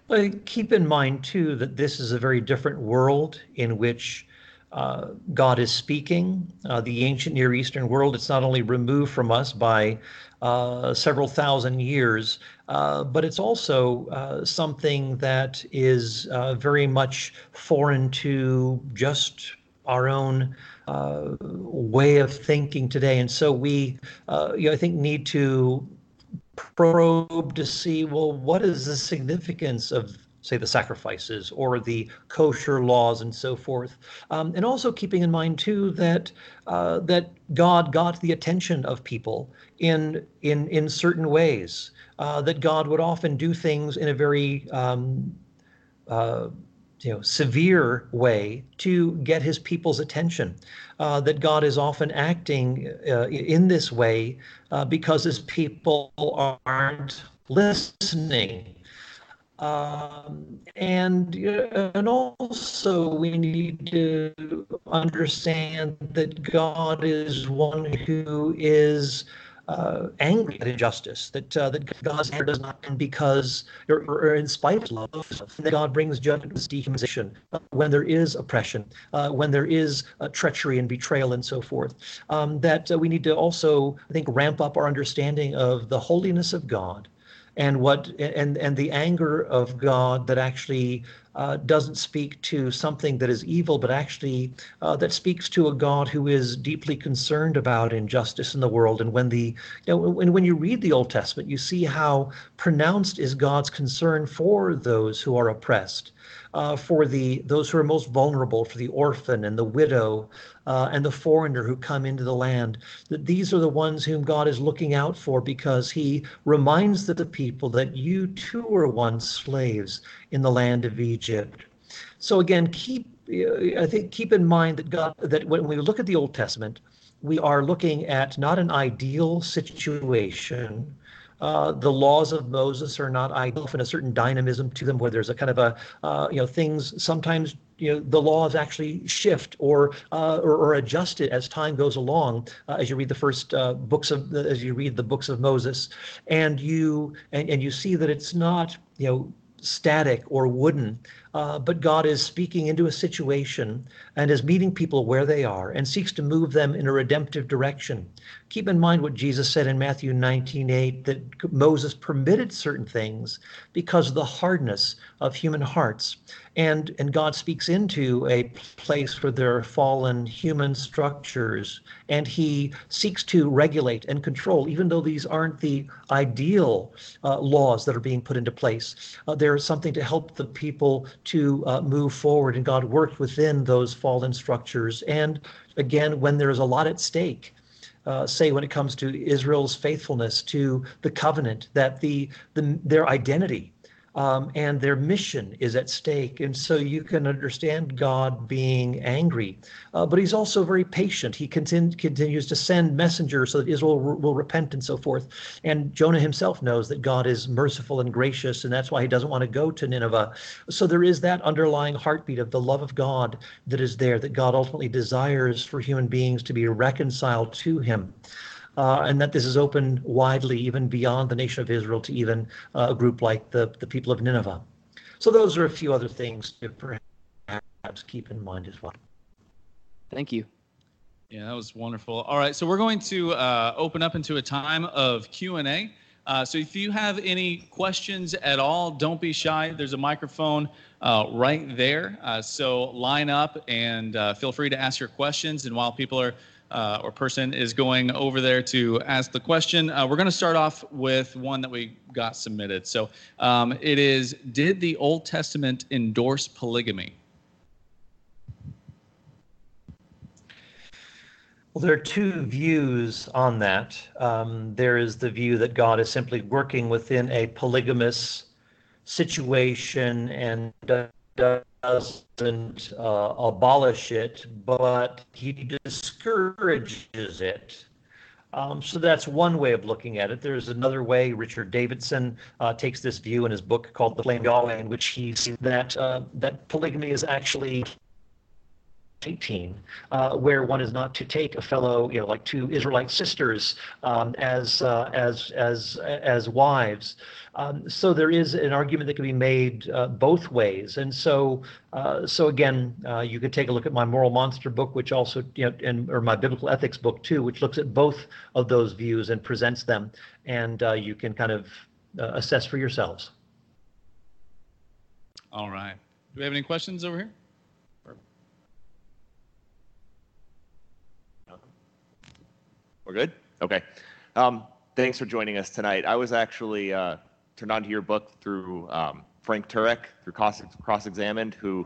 but keep in mind, too, that this is a very different world in which uh, God is speaking. Uh, the ancient Near Eastern world, it's not only removed from us by uh, several thousand years, uh, but it's also uh, something that is uh, very much foreign to just our own uh, way of thinking today. And so we, uh, you know, I think need to probe to see, well, what is the significance of, say, the sacrifices or the kosher laws and so forth. Um, and also keeping in mind, too, that uh, that God got the attention of people in in, in certain ways, uh, that God would often do things in a very um, uh, you know, severe way to get his people's attention, uh, that God is often acting uh, in this way uh, because his people aren't listening. Um, and, and also we need to understand that God is one who is uh, angry at injustice, that uh, that God's anger does not come because or, or in spite of love, that God brings judgment with dehumanization uh, when there is oppression, uh, when there is uh, treachery and betrayal and so forth. Um, that uh, we need to also, I think, ramp up our understanding of the holiness of God, and what and and the anger of God that actually uh, doesn't speak to something that is evil, but actually uh, that speaks to a God who is deeply concerned about injustice in the world. And when the you know when, when you read the Old Testament, you see how pronounced is God's concern for those who are oppressed, uh, for the those who are most vulnerable, for the orphan and the widow uh, and the foreigner who come into the land. That these are the ones whom God is looking out for, because he reminds the people that you too were once slaves in the land of Egypt. So again, keep I think keep in mind that God that when we look at the Old Testament, we are looking at not an ideal situation. Uh, the laws of Moses are not ideal, often a certain dynamism to them, where there's a kind of a, uh, you know, things sometimes, you know, the laws actually shift or uh, or, or adjust it as time goes along. Uh, as you read the first uh, books of, the, as you read the books of Moses, and you and, and you see that it's not, you know, static or wooden, uh, but God is speaking into a situation and is meeting people where they are and seeks to move them in a redemptive direction. Keep in mind what Jesus said in Matthew nineteen eight, that Moses permitted certain things because of the hardness of human hearts. And, and God speaks into a place where there are fallen human structures, and he seeks to regulate and control, even though these aren't the ideal uh, laws that are being put into place. Uh, there is something to help the people to uh, move forward, and God worked within those fallen structures. And again, when there is a lot at stake, Uh, say when it comes to Israel's faithfulness to the covenant, that the, the their identity um, and their mission is at stake. And so you can understand God being angry, uh, but he's also very patient. He continu- continues to send messengers so that Israel r- will repent and so forth. And Jonah himself knows that God is merciful and gracious, and that's why he doesn't want to go to Nineveh. So there is that underlying heartbeat of the love of God that is there, that God ultimately desires for human beings to be reconciled to him. Uh, and that this is open widely, even beyond the nation of Israel, to even uh, a group like the, the people of Nineveh. So those are a few other things to perhaps keep in mind as well. Thank you. Yeah, that was wonderful. All right, so we're going to uh, open up into a time of Q and A. Uh, so if you have any questions at all, don't be shy. There's a microphone uh, right there. Uh, so line up and uh, feel free to ask your questions. And while people are Uh, or person is going over there to ask the question, Uh, we're going to start off with one that we got submitted. So um, it is, did the Old Testament endorse polygamy? Well, there are two views on that. Um, there is the view that God is simply working within a polygamous situation and uh, doesn't uh, abolish it, but he discourages it. Um, so that's one way of looking at it. There's another way. Richard Davidson uh, takes this view in his book called The Flame of Yahweh, in which he sees that, uh, that polygamy is actually eighteen, uh, where one is not to take a fellow, you know, like two Israelite sisters um, as uh, as as as wives. Um, so there is an argument that can be made uh, both ways, and so uh, so again, uh, you could take a look at my Moral Monster book, which also you know, and or my Biblical Ethics book too, which looks at both of those views and presents them, and uh, you can kind of uh, assess for yourselves. All right. Do we have any questions over here? We're good? Okay. Um, thanks for joining us tonight. I was actually uh, turned on to your book through um, Frank Turek, through Cross, Cross-Examined, who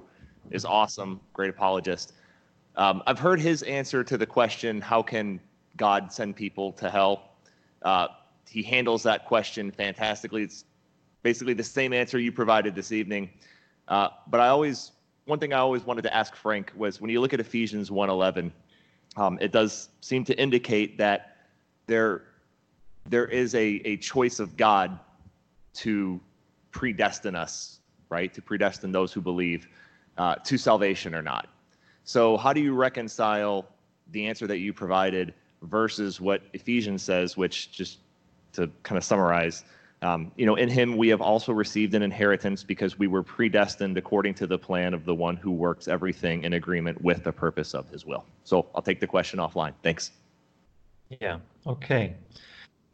is awesome, great apologist. Um, I've heard his answer to the question, how can God send people to hell? Uh, he handles that question fantastically. It's basically the same answer you provided this evening. Uh, but I always, one thing I always wanted to ask Frank was, when you look at Ephesians one eleven, Um, it does seem to indicate that there, there is a, a choice of God to predestine us, right? To predestine those who believe uh, to salvation or not. So how do you reconcile the answer that you provided versus what Ephesians says, which, just to kind of summarize, um, you know, in him we have also received an inheritance, because we were predestined according to the plan of the one who works everything in agreement with the purpose of his will. So I'll take the question offline. Thanks. Yeah. Okay.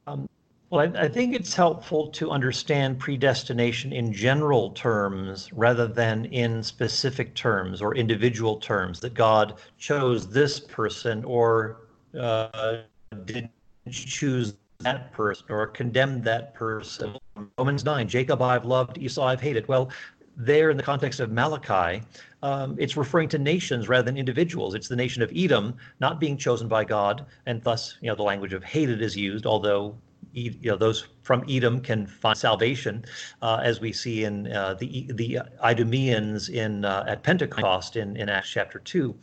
Um, well, I, I think it's helpful to understand predestination in general terms rather than in specific terms or individual terms, that God chose this person or uh, didn't choose that person or condemned that person. Romans nine, Jacob I've loved, Esau I've hated. Well, there in the context of Malachi, um, it's referring to nations rather than individuals. It's the nation of Edom not being chosen by God, and thus, you know, the language of hated is used, although, you know, those from Edom can find salvation, uh, as we see in uh, the the Idumeans in uh, at Pentecost in, in Acts chapter two.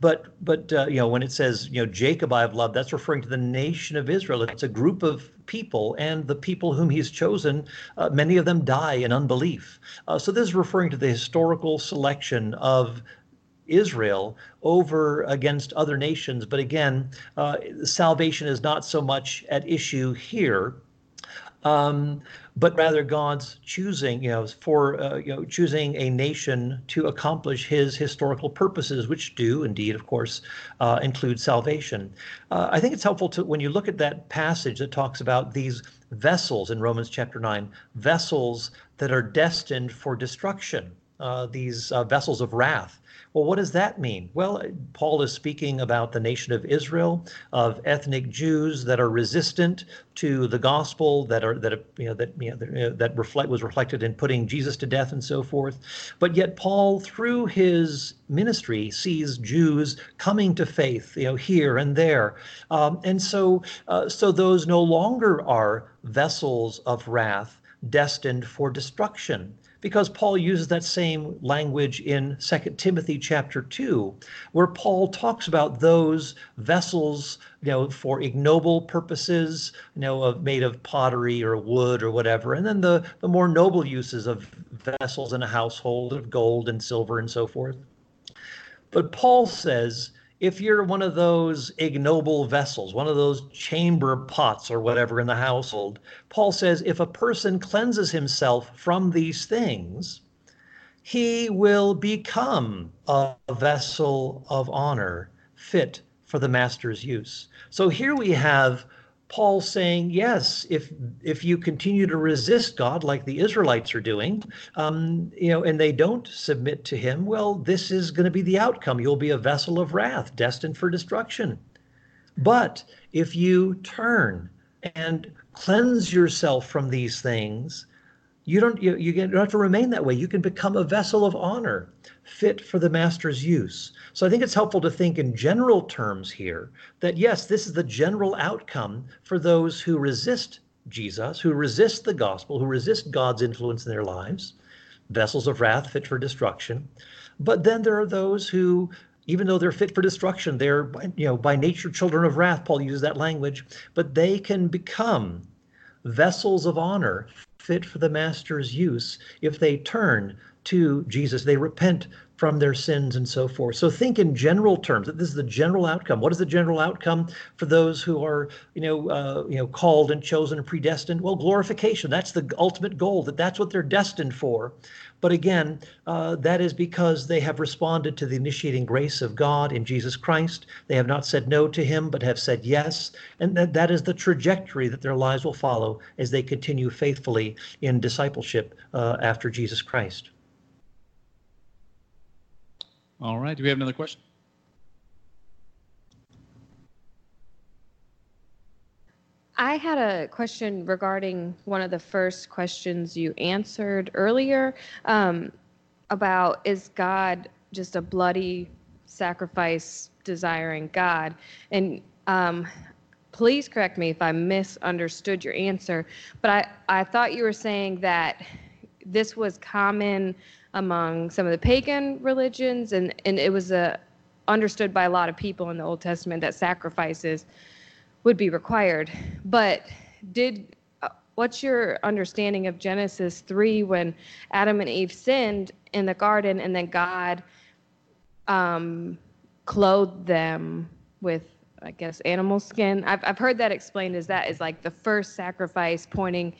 But but uh, you know, when it says, you know, Jacob I have loved, that's referring to the nation of Israel. It's a group of people, and the people whom he's chosen, uh, many of them die in unbelief. Uh, so this is referring to the historical selection of Israel over against other nations. But again, uh, salvation is not so much at issue here, um, but rather God's choosing, you know, for uh, you know, choosing a nation to accomplish His historical purposes, which do indeed, of course, uh, include salvation. Uh, I think it's helpful to, when you look at that passage that talks about these vessels in Romans chapter nine, vessels that are destined for destruction, uh, these uh, vessels of wrath. Well, what does that mean? Well, Paul is speaking about the nation of Israel, of ethnic Jews that are resistant to the gospel, that are that you know that you know, that reflect was reflected in putting Jesus to death and so forth. But yet Paul, through his ministry, sees Jews coming to faith, you know, here and there, um, and so uh, so those no longer are vessels of wrath destined for destruction, because Paul uses that same language in Second Timothy chapter two, where Paul talks about those vessels, you know, for ignoble purposes, you know, of, made of pottery or wood or whatever, and then the, the more noble uses of vessels in a household of gold and silver and so forth. But Paul says, if you're one of those ignoble vessels, one of those chamber pots or whatever in the household, Paul says, if a person cleanses himself from these things, he will become a vessel of honor, fit for the master's use. So here we have Paul saying, yes, if if you continue to resist God like the Israelites are doing, um, you know, and they don't submit to him, well, this is going to be the outcome. You'll be a vessel of wrath, destined for destruction. But if you turn and cleanse yourself from these things, you don't you, you don't have to remain that way. You can become a vessel of honor, fit for the master's use. So I think it's helpful to think in general terms here, that yes, this is the general outcome for those who resist Jesus, who resist the gospel, who resist God's influence in their lives, vessels of wrath fit for destruction. But then there are those who, even though they're fit for destruction, they're, you know, by nature children of wrath, Paul uses that language, but they can become vessels of honor, fit for the master's use, if they turn to Jesus, they repent from their sins and so forth. So think in general terms, that this is the general outcome. What is the general outcome for those who are, you know, uh, you know, called and chosen and predestined? Well, glorification. That's the ultimate goal. That that's what they're destined for. But again, uh, that is because they have responded to the initiating grace of God in Jesus Christ. They have not said no to him, but have said yes. And that, that is the trajectory that their lives will follow as they continue faithfully in discipleship uh, after Jesus Christ. All right. Do we have another question? I had a question regarding one of the first questions you answered earlier, um, about, is God just a bloody sacrifice desiring God? And um, please correct me if I misunderstood your answer, but I, I thought you were saying that this was common among some of the pagan religions, and, and it was uh, understood by a lot of people in the Old Testament that sacrifices would be required. But did uh, what's your understanding of Genesis three, when Adam and Eve sinned in the garden, and then God um, clothed them with I guess, animal skin. I've I've heard that explained as that is like the first sacrifice pointing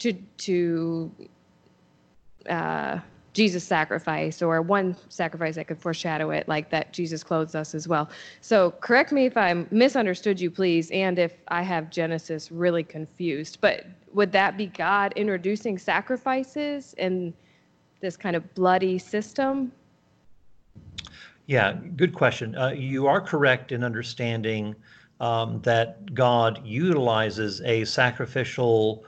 to to uh, Jesus' sacrifice, or one sacrifice that could foreshadow it, like that Jesus clothes us as well. So correct me if I misunderstood you, please, and if I have Genesis really confused. But would that be God introducing sacrifices in this kind of bloody system? Yeah, good question. Uh, you are correct in understanding um, that God utilizes a sacrificial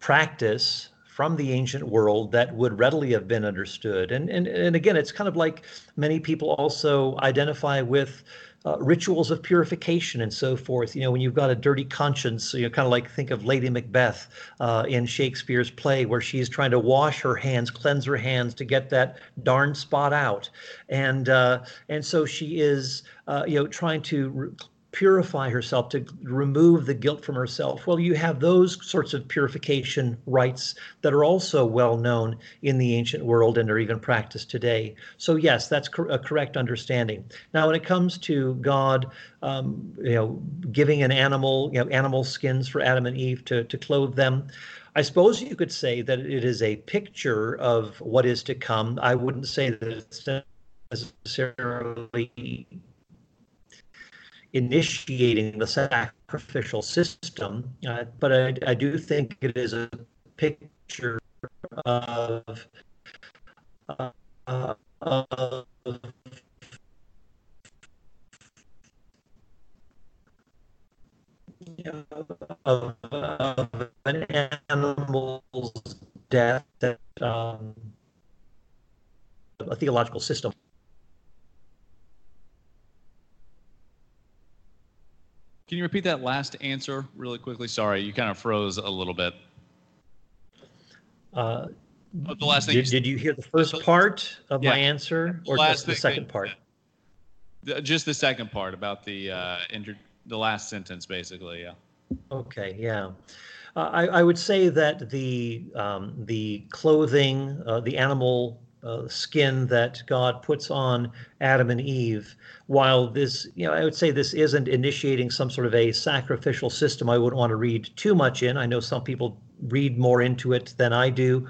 practice from the ancient world that would readily have been understood. And and, and again, it's kind of like many people also identify with uh, rituals of purification and so forth. You know, when you've got a dirty conscience, you know, kind of like think of Lady Macbeth uh, in Shakespeare's play, where she's trying to wash her hands, cleanse her hands to get that darn spot out. And uh, and so she is, uh, you know, trying to re- purify herself, to remove the guilt from herself. Well, you have those sorts of purification rites that are also well known in the ancient world and are even practiced today. So yes, that's cor- a correct understanding. Now, when it comes to God, um, you know, giving an animal, you know, animal skins for Adam and Eve to, to clothe them, I suppose you could say that it is a picture of what is to come. I wouldn't say that it's necessarily initiating the sacrificial system, uh, but I, I do think it is a picture of uh, uh, of you know, of, of an animal's death, that um, a theological system. Can you repeat that last answer really quickly? Sorry, you kind of froze a little bit. Uh, but the last thing did you, did you hear the first part of yeah, my answer, or just the second part? Just the second part about the uh, inter- the last sentence, basically. Yeah. Okay. Yeah. Uh, I, I would say that the um, the clothing, uh, the animal Uh, skin that God puts on Adam and Eve, while this, you know, I would say this isn't initiating some sort of a sacrificial system. I wouldn't want to read too much in. I know some people read more into it than I do.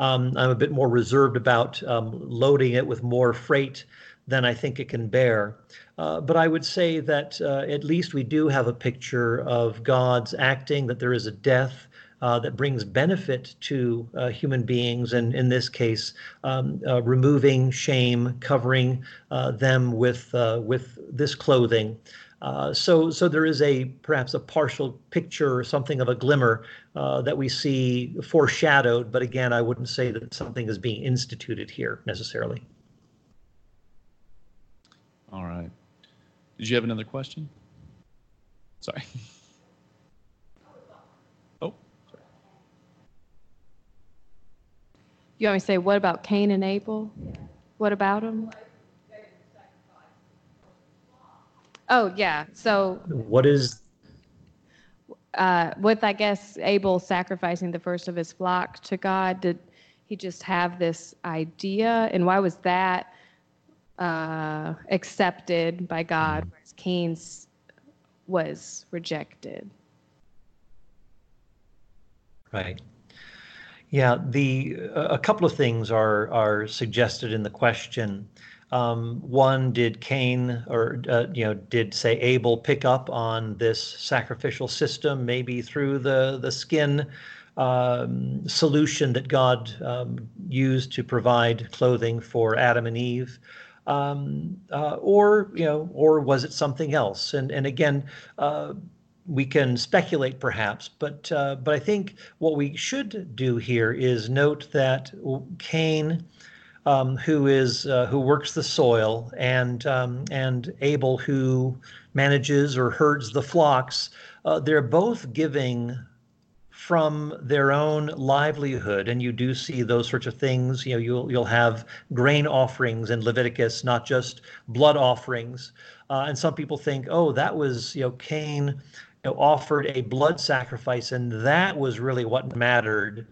Um, I'm a bit more reserved about um, loading it with more freight than I think it can bear. Uh, but I would say that uh, at least we do have a picture of God's acting, that there is a death Uh, that brings benefit to uh, human beings, and in this case, um, uh, removing shame, covering uh, them with uh, with this clothing. Uh, so, so there is a perhaps a partial picture, or something of a glimmer uh, that we see foreshadowed. But again, I wouldn't say that something is being instituted here necessarily. All right. Did you have another question? Sorry. You want me to say, what about Cain and Abel? What about them? Oh, yeah. So what is? Uh, with, I guess, Abel sacrificing the first of his flock to God, did he just have this idea? And why was that uh, accepted by God, whereas Cain's was rejected? Right. Yeah, the uh, a couple of things are are suggested in the question. Um, one, did Cain or uh, you know did say Abel pick up on this sacrificial system, maybe through the the skin um, solution that God um, used to provide clothing for Adam and Eve? Um, uh, or you know, or was it something else? And and again. Uh, We can speculate, perhaps, but uh, but I think what we should do here is note that Cain, um, who is uh, who works the soil, and um, and Abel, who manages or herds the flocks, uh, they're both giving from their own livelihood, and you do see those sorts of things. You know, you'll you'll have grain offerings in Leviticus, not just blood offerings. Uh, and some people think, oh, that was you know Cain. You know, offered a blood sacrifice, and that was really what mattered.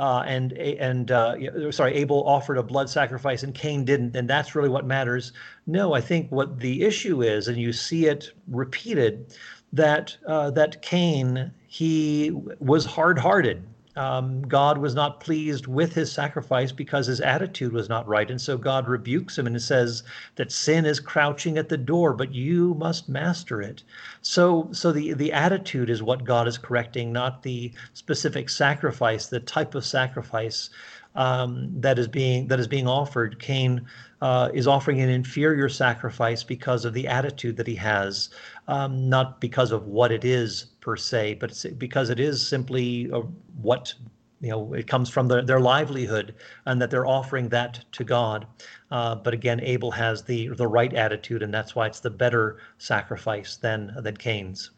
uh, and and uh, sorry, Abel offered a blood sacrifice and Cain didn't, then that's really what matters. No, I think what the issue is, and you see it repeated, that uh, that Cain, he was hard-hearted. Um, God was not pleased with his sacrifice because his attitude was not right. And so God rebukes him and says that sin is crouching at the door, but you must master it. So so the, the attitude is what God is correcting, not the specific sacrifice, the type of sacrifice um, that is being that is being offered. Cain uh, is offering an inferior sacrifice because of the attitude that he has, um, not because of what it is per se, but it's because it is simply a, what, you know, it comes from the, their livelihood, and that they're offering that to God. Uh, but again, Abel has the the right attitude, and that's why it's the better sacrifice than than Cain's.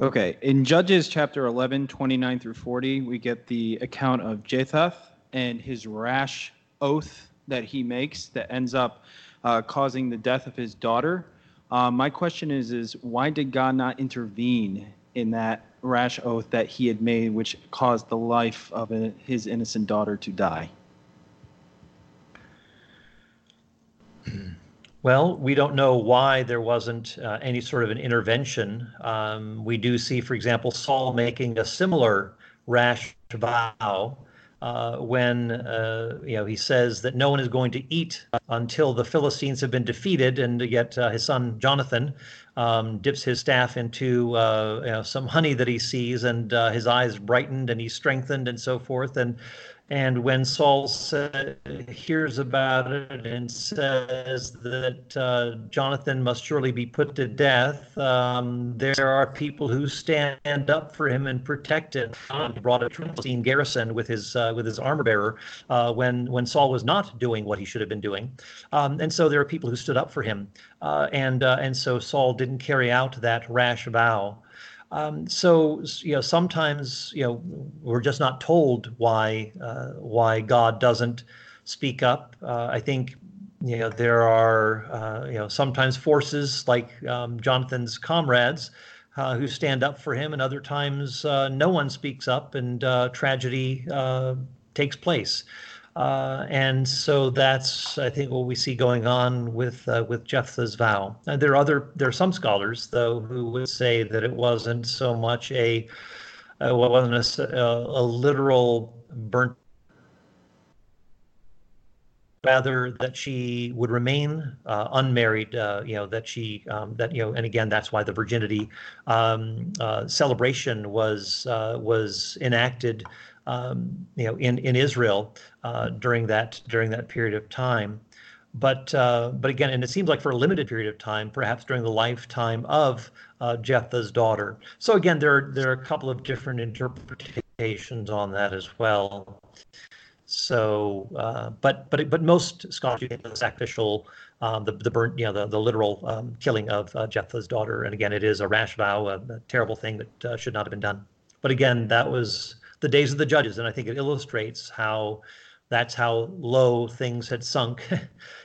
Okay, in Judges chapter eleven, twenty-nine through forty, we get the account of Japheth and his rash oath that he makes that ends up Uh, causing the death of his daughter. Uh, my question is, is why did God not intervene in that rash oath that he had made, which caused the life of a, his innocent daughter to die? Well, we don't know why there wasn't uh, any sort of an intervention. Um, we do see, for example, Saul making a similar rash vow. Uh, when uh, you know he says that no one is going to eat until the Philistines have been defeated, and yet uh, his son Jonathan um, dips his staff into uh, you know, some honey that he sees, and uh, his eyes brightened and he's strengthened and so forth. And and when Saul said, hears about it and says that uh, Jonathan must surely be put to death, um, there are people who stand up for him and protect him. Jonathan brought a Philistine garrison with his uh, with his armor bearer uh, when when Saul was not doing what he should have been doing, um, and so there are people who stood up for him, uh, and uh, and so Saul didn't carry out that rash vow. Um, so, you know, sometimes, you know, we're just not told why uh, why God doesn't speak up. Uh, I think, you know, there are, uh, you know, sometimes forces like um, Jonathan's comrades uh, who stand up for him, and other times uh, no one speaks up, and uh, tragedy uh, takes place. Uh, and so that's, I think, what we see going on with uh, with Jephthah's vow. And there are other, there are some scholars, though, who would say that it wasn't so much a, uh, well, wasn't a, a literal burnt, rather that she would remain uh, unmarried. Uh, you know that she, um, that you know, and again, that's why the virginity um, uh, celebration was uh, was enacted. Um, you know, in in Israel uh, during that during that period of time, but uh, but again, and it seems like for a limited period of time, perhaps during the lifetime of uh, Jephthah's daughter. So again, there there are a couple of different interpretations on that as well. So, uh, but but but most scholars do the sacrificial, um, the the burnt, you know, the the literal um, killing of uh, Jephthah's daughter. And again, it is a rash vow, a, a terrible thing that uh, should not have been done. But again, that was the days of the judges, and I think it illustrates how that's how low things had sunk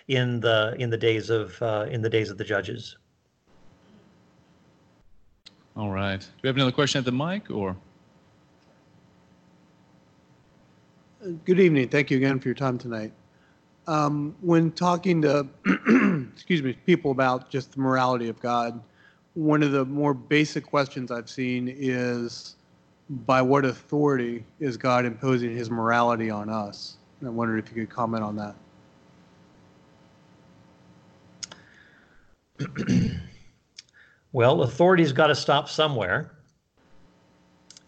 in the in the days of uh, in the days of the judges. All right. Do we have another question at the mic, or? Good evening. Thank you again for your time tonight. Um, when talking to excuse me people about just the morality of God, one of the more basic questions I've seen is, by what authority is God imposing his morality on us? And I wondered if you could comment on that. Well, authority's got to stop somewhere.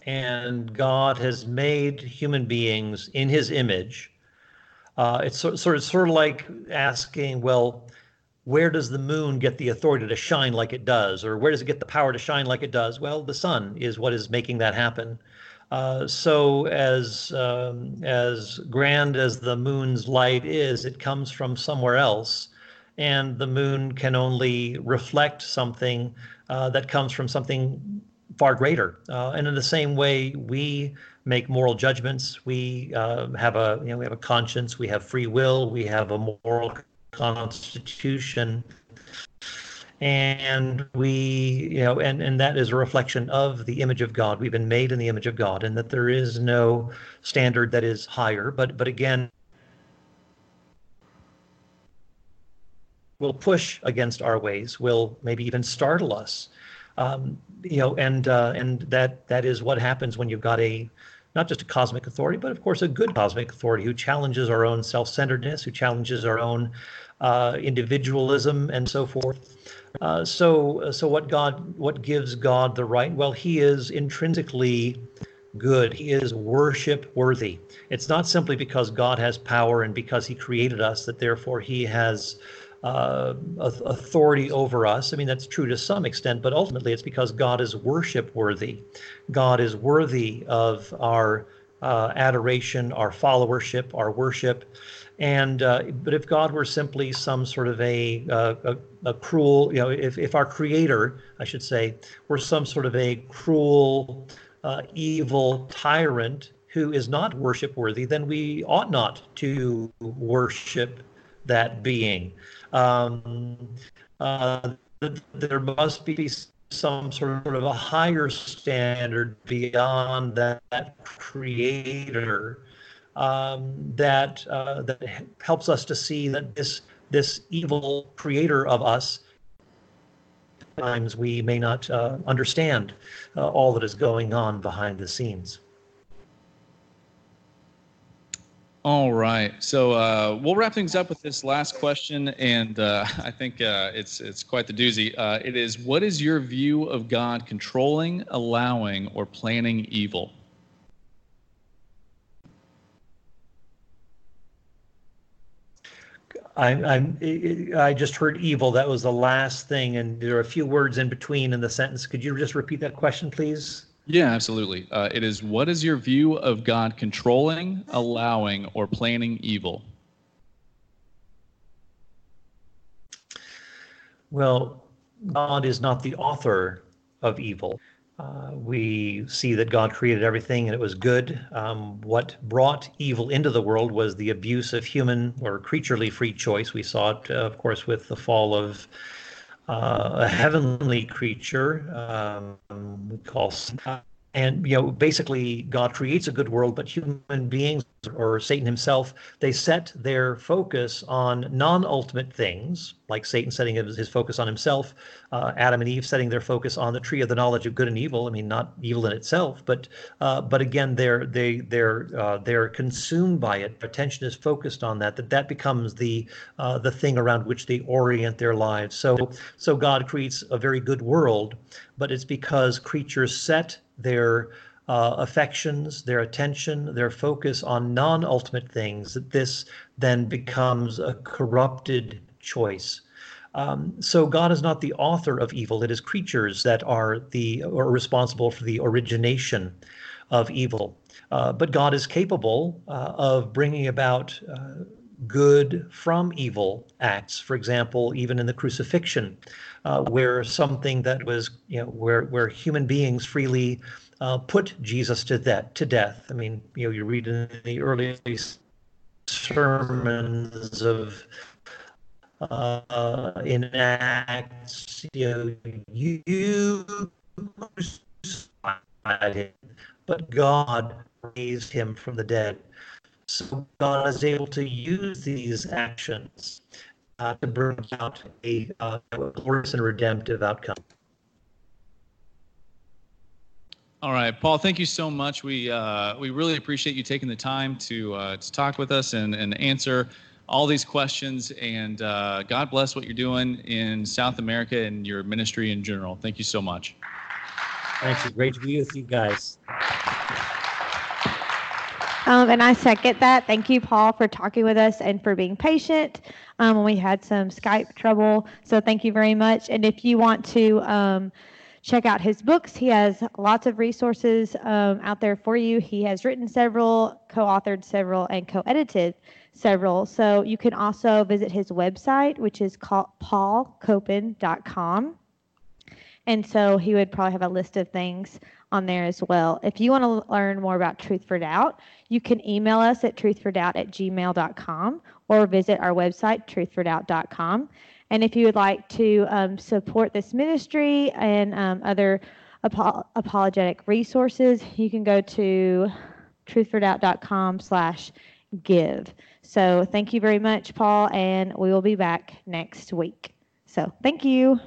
And God has made human beings in his image. Uh, it's sort of, sort of like asking, well, where does the moon get the authority to shine like it does? Or where does it get the power to shine like it does? Well, the sun is what is making that happen. Uh, so as um, as grand as the moon's light is, it comes from somewhere else. And the moon can only reflect something uh, that comes from something far greater. Uh, and in the same way, we make moral judgments. We uh, have a you know we have a conscience. We have free will. We have a moral constitution, And we, you know, and, and that is a reflection of the image of God. We've been made in the image of God, and that there is no standard that is higher. But but again, will push against our ways, will maybe even startle us, um, you know, and uh, and that that is what happens when you've got a not just a cosmic authority, but of course a good cosmic authority who challenges our own self-centeredness, who challenges our own uh, individualism, and so forth. Uh, so so what God what gives God the right? Well, he is intrinsically good. He is worship worthy. It's not simply because God has power and because he created us that therefore he has Uh, authority over us. I mean, that's true to some extent, but ultimately it's because God is worship worthy. God is worthy of our uh, adoration, our followership, our worship. And uh, but if God were simply some sort of a, uh, a a cruel, you know, if if our Creator, I should say, were some sort of a cruel, uh, evil tyrant who is not worship worthy, then we ought not to worship that being. Um, uh, there must be some sort of a higher standard beyond that, that creator um, that uh, that helps us to see that this this evil creator of us. Sometimes we may not uh, understand uh, all that is going on behind the scenes. All right, so uh, we'll wrap things up with this last question, and uh, I think uh, it's it's quite the doozy. Uh, it is, what is your view of God controlling, allowing, or planning evil? I, I'm I just heard evil. That was the last thing, and there are a few words in between in the sentence. Could you just repeat that question, please? Yeah, absolutely. Uh, it is, what is your view of God controlling, allowing, or planning evil? Well, God is not the author of evil. Uh, we see that God created everything and it was good. Um, what brought evil into the world was the abuse of human or creaturely free choice. We saw it, uh, of course, with the fall of Uh, a heavenly creature um, we call, and you know, basically God creates a good world, but human beings or Satan himself, they set their focus on non-ultimate things, like Satan setting his focus on himself, uh, Adam and Eve setting their focus on the tree of the knowledge of good and evil. I mean, not evil in itself, but uh, but again, they're they they're uh, they're consumed by it. Attention is focused on that. That that becomes the uh, the thing around which they orient their lives. So so God creates a very good world, but it's because creatures set their Uh, affections, their attention, their focus on non-ultimate things, that this then becomes a corrupted choice. Um, so God is not the author of evil. It is creatures that are the or responsible for the origination of evil. Uh, but God is capable uh, of bringing about uh, good from evil acts. For example, even in the crucifixion, uh, where something that was, you know, where where human beings freely Uh, put Jesus to that to death. I mean, you know, you read in the early sermons of uh, in Acts, you know, you crucified him, but God raised him from the dead. So God is able to use these actions uh, to bring about a uh, glorious and redemptive outcome. All right, Paul, thank you so much. We uh, we really appreciate you taking the time to uh, to talk with us and, and answer all these questions. And uh, God bless what you're doing in South America and your ministry in general. Thank you so much. Thanks. It's great to be with you guys. Um, and I second that. Thank you, Paul, for talking with us and for being patient. Um, we had some Skype trouble, so thank you very much. And if you want to Um, check out his books. He has lots of resources um, out there for you. He has written several, co-authored several, and co-edited several. So you can also visit his website, which is called paul copan dot com. And so he would probably have a list of things on there as well. If you want to learn more about Truth for Doubt, you can email us at truthfordoubt at gmail dot com or visit our website, truthfordoubt dot com. And if you would like to um, support this ministry and um, other apo- apologetic resources, you can go to truthfordoubt.com slash give. So thank you very much, Paul, and we will be back next week. So thank you.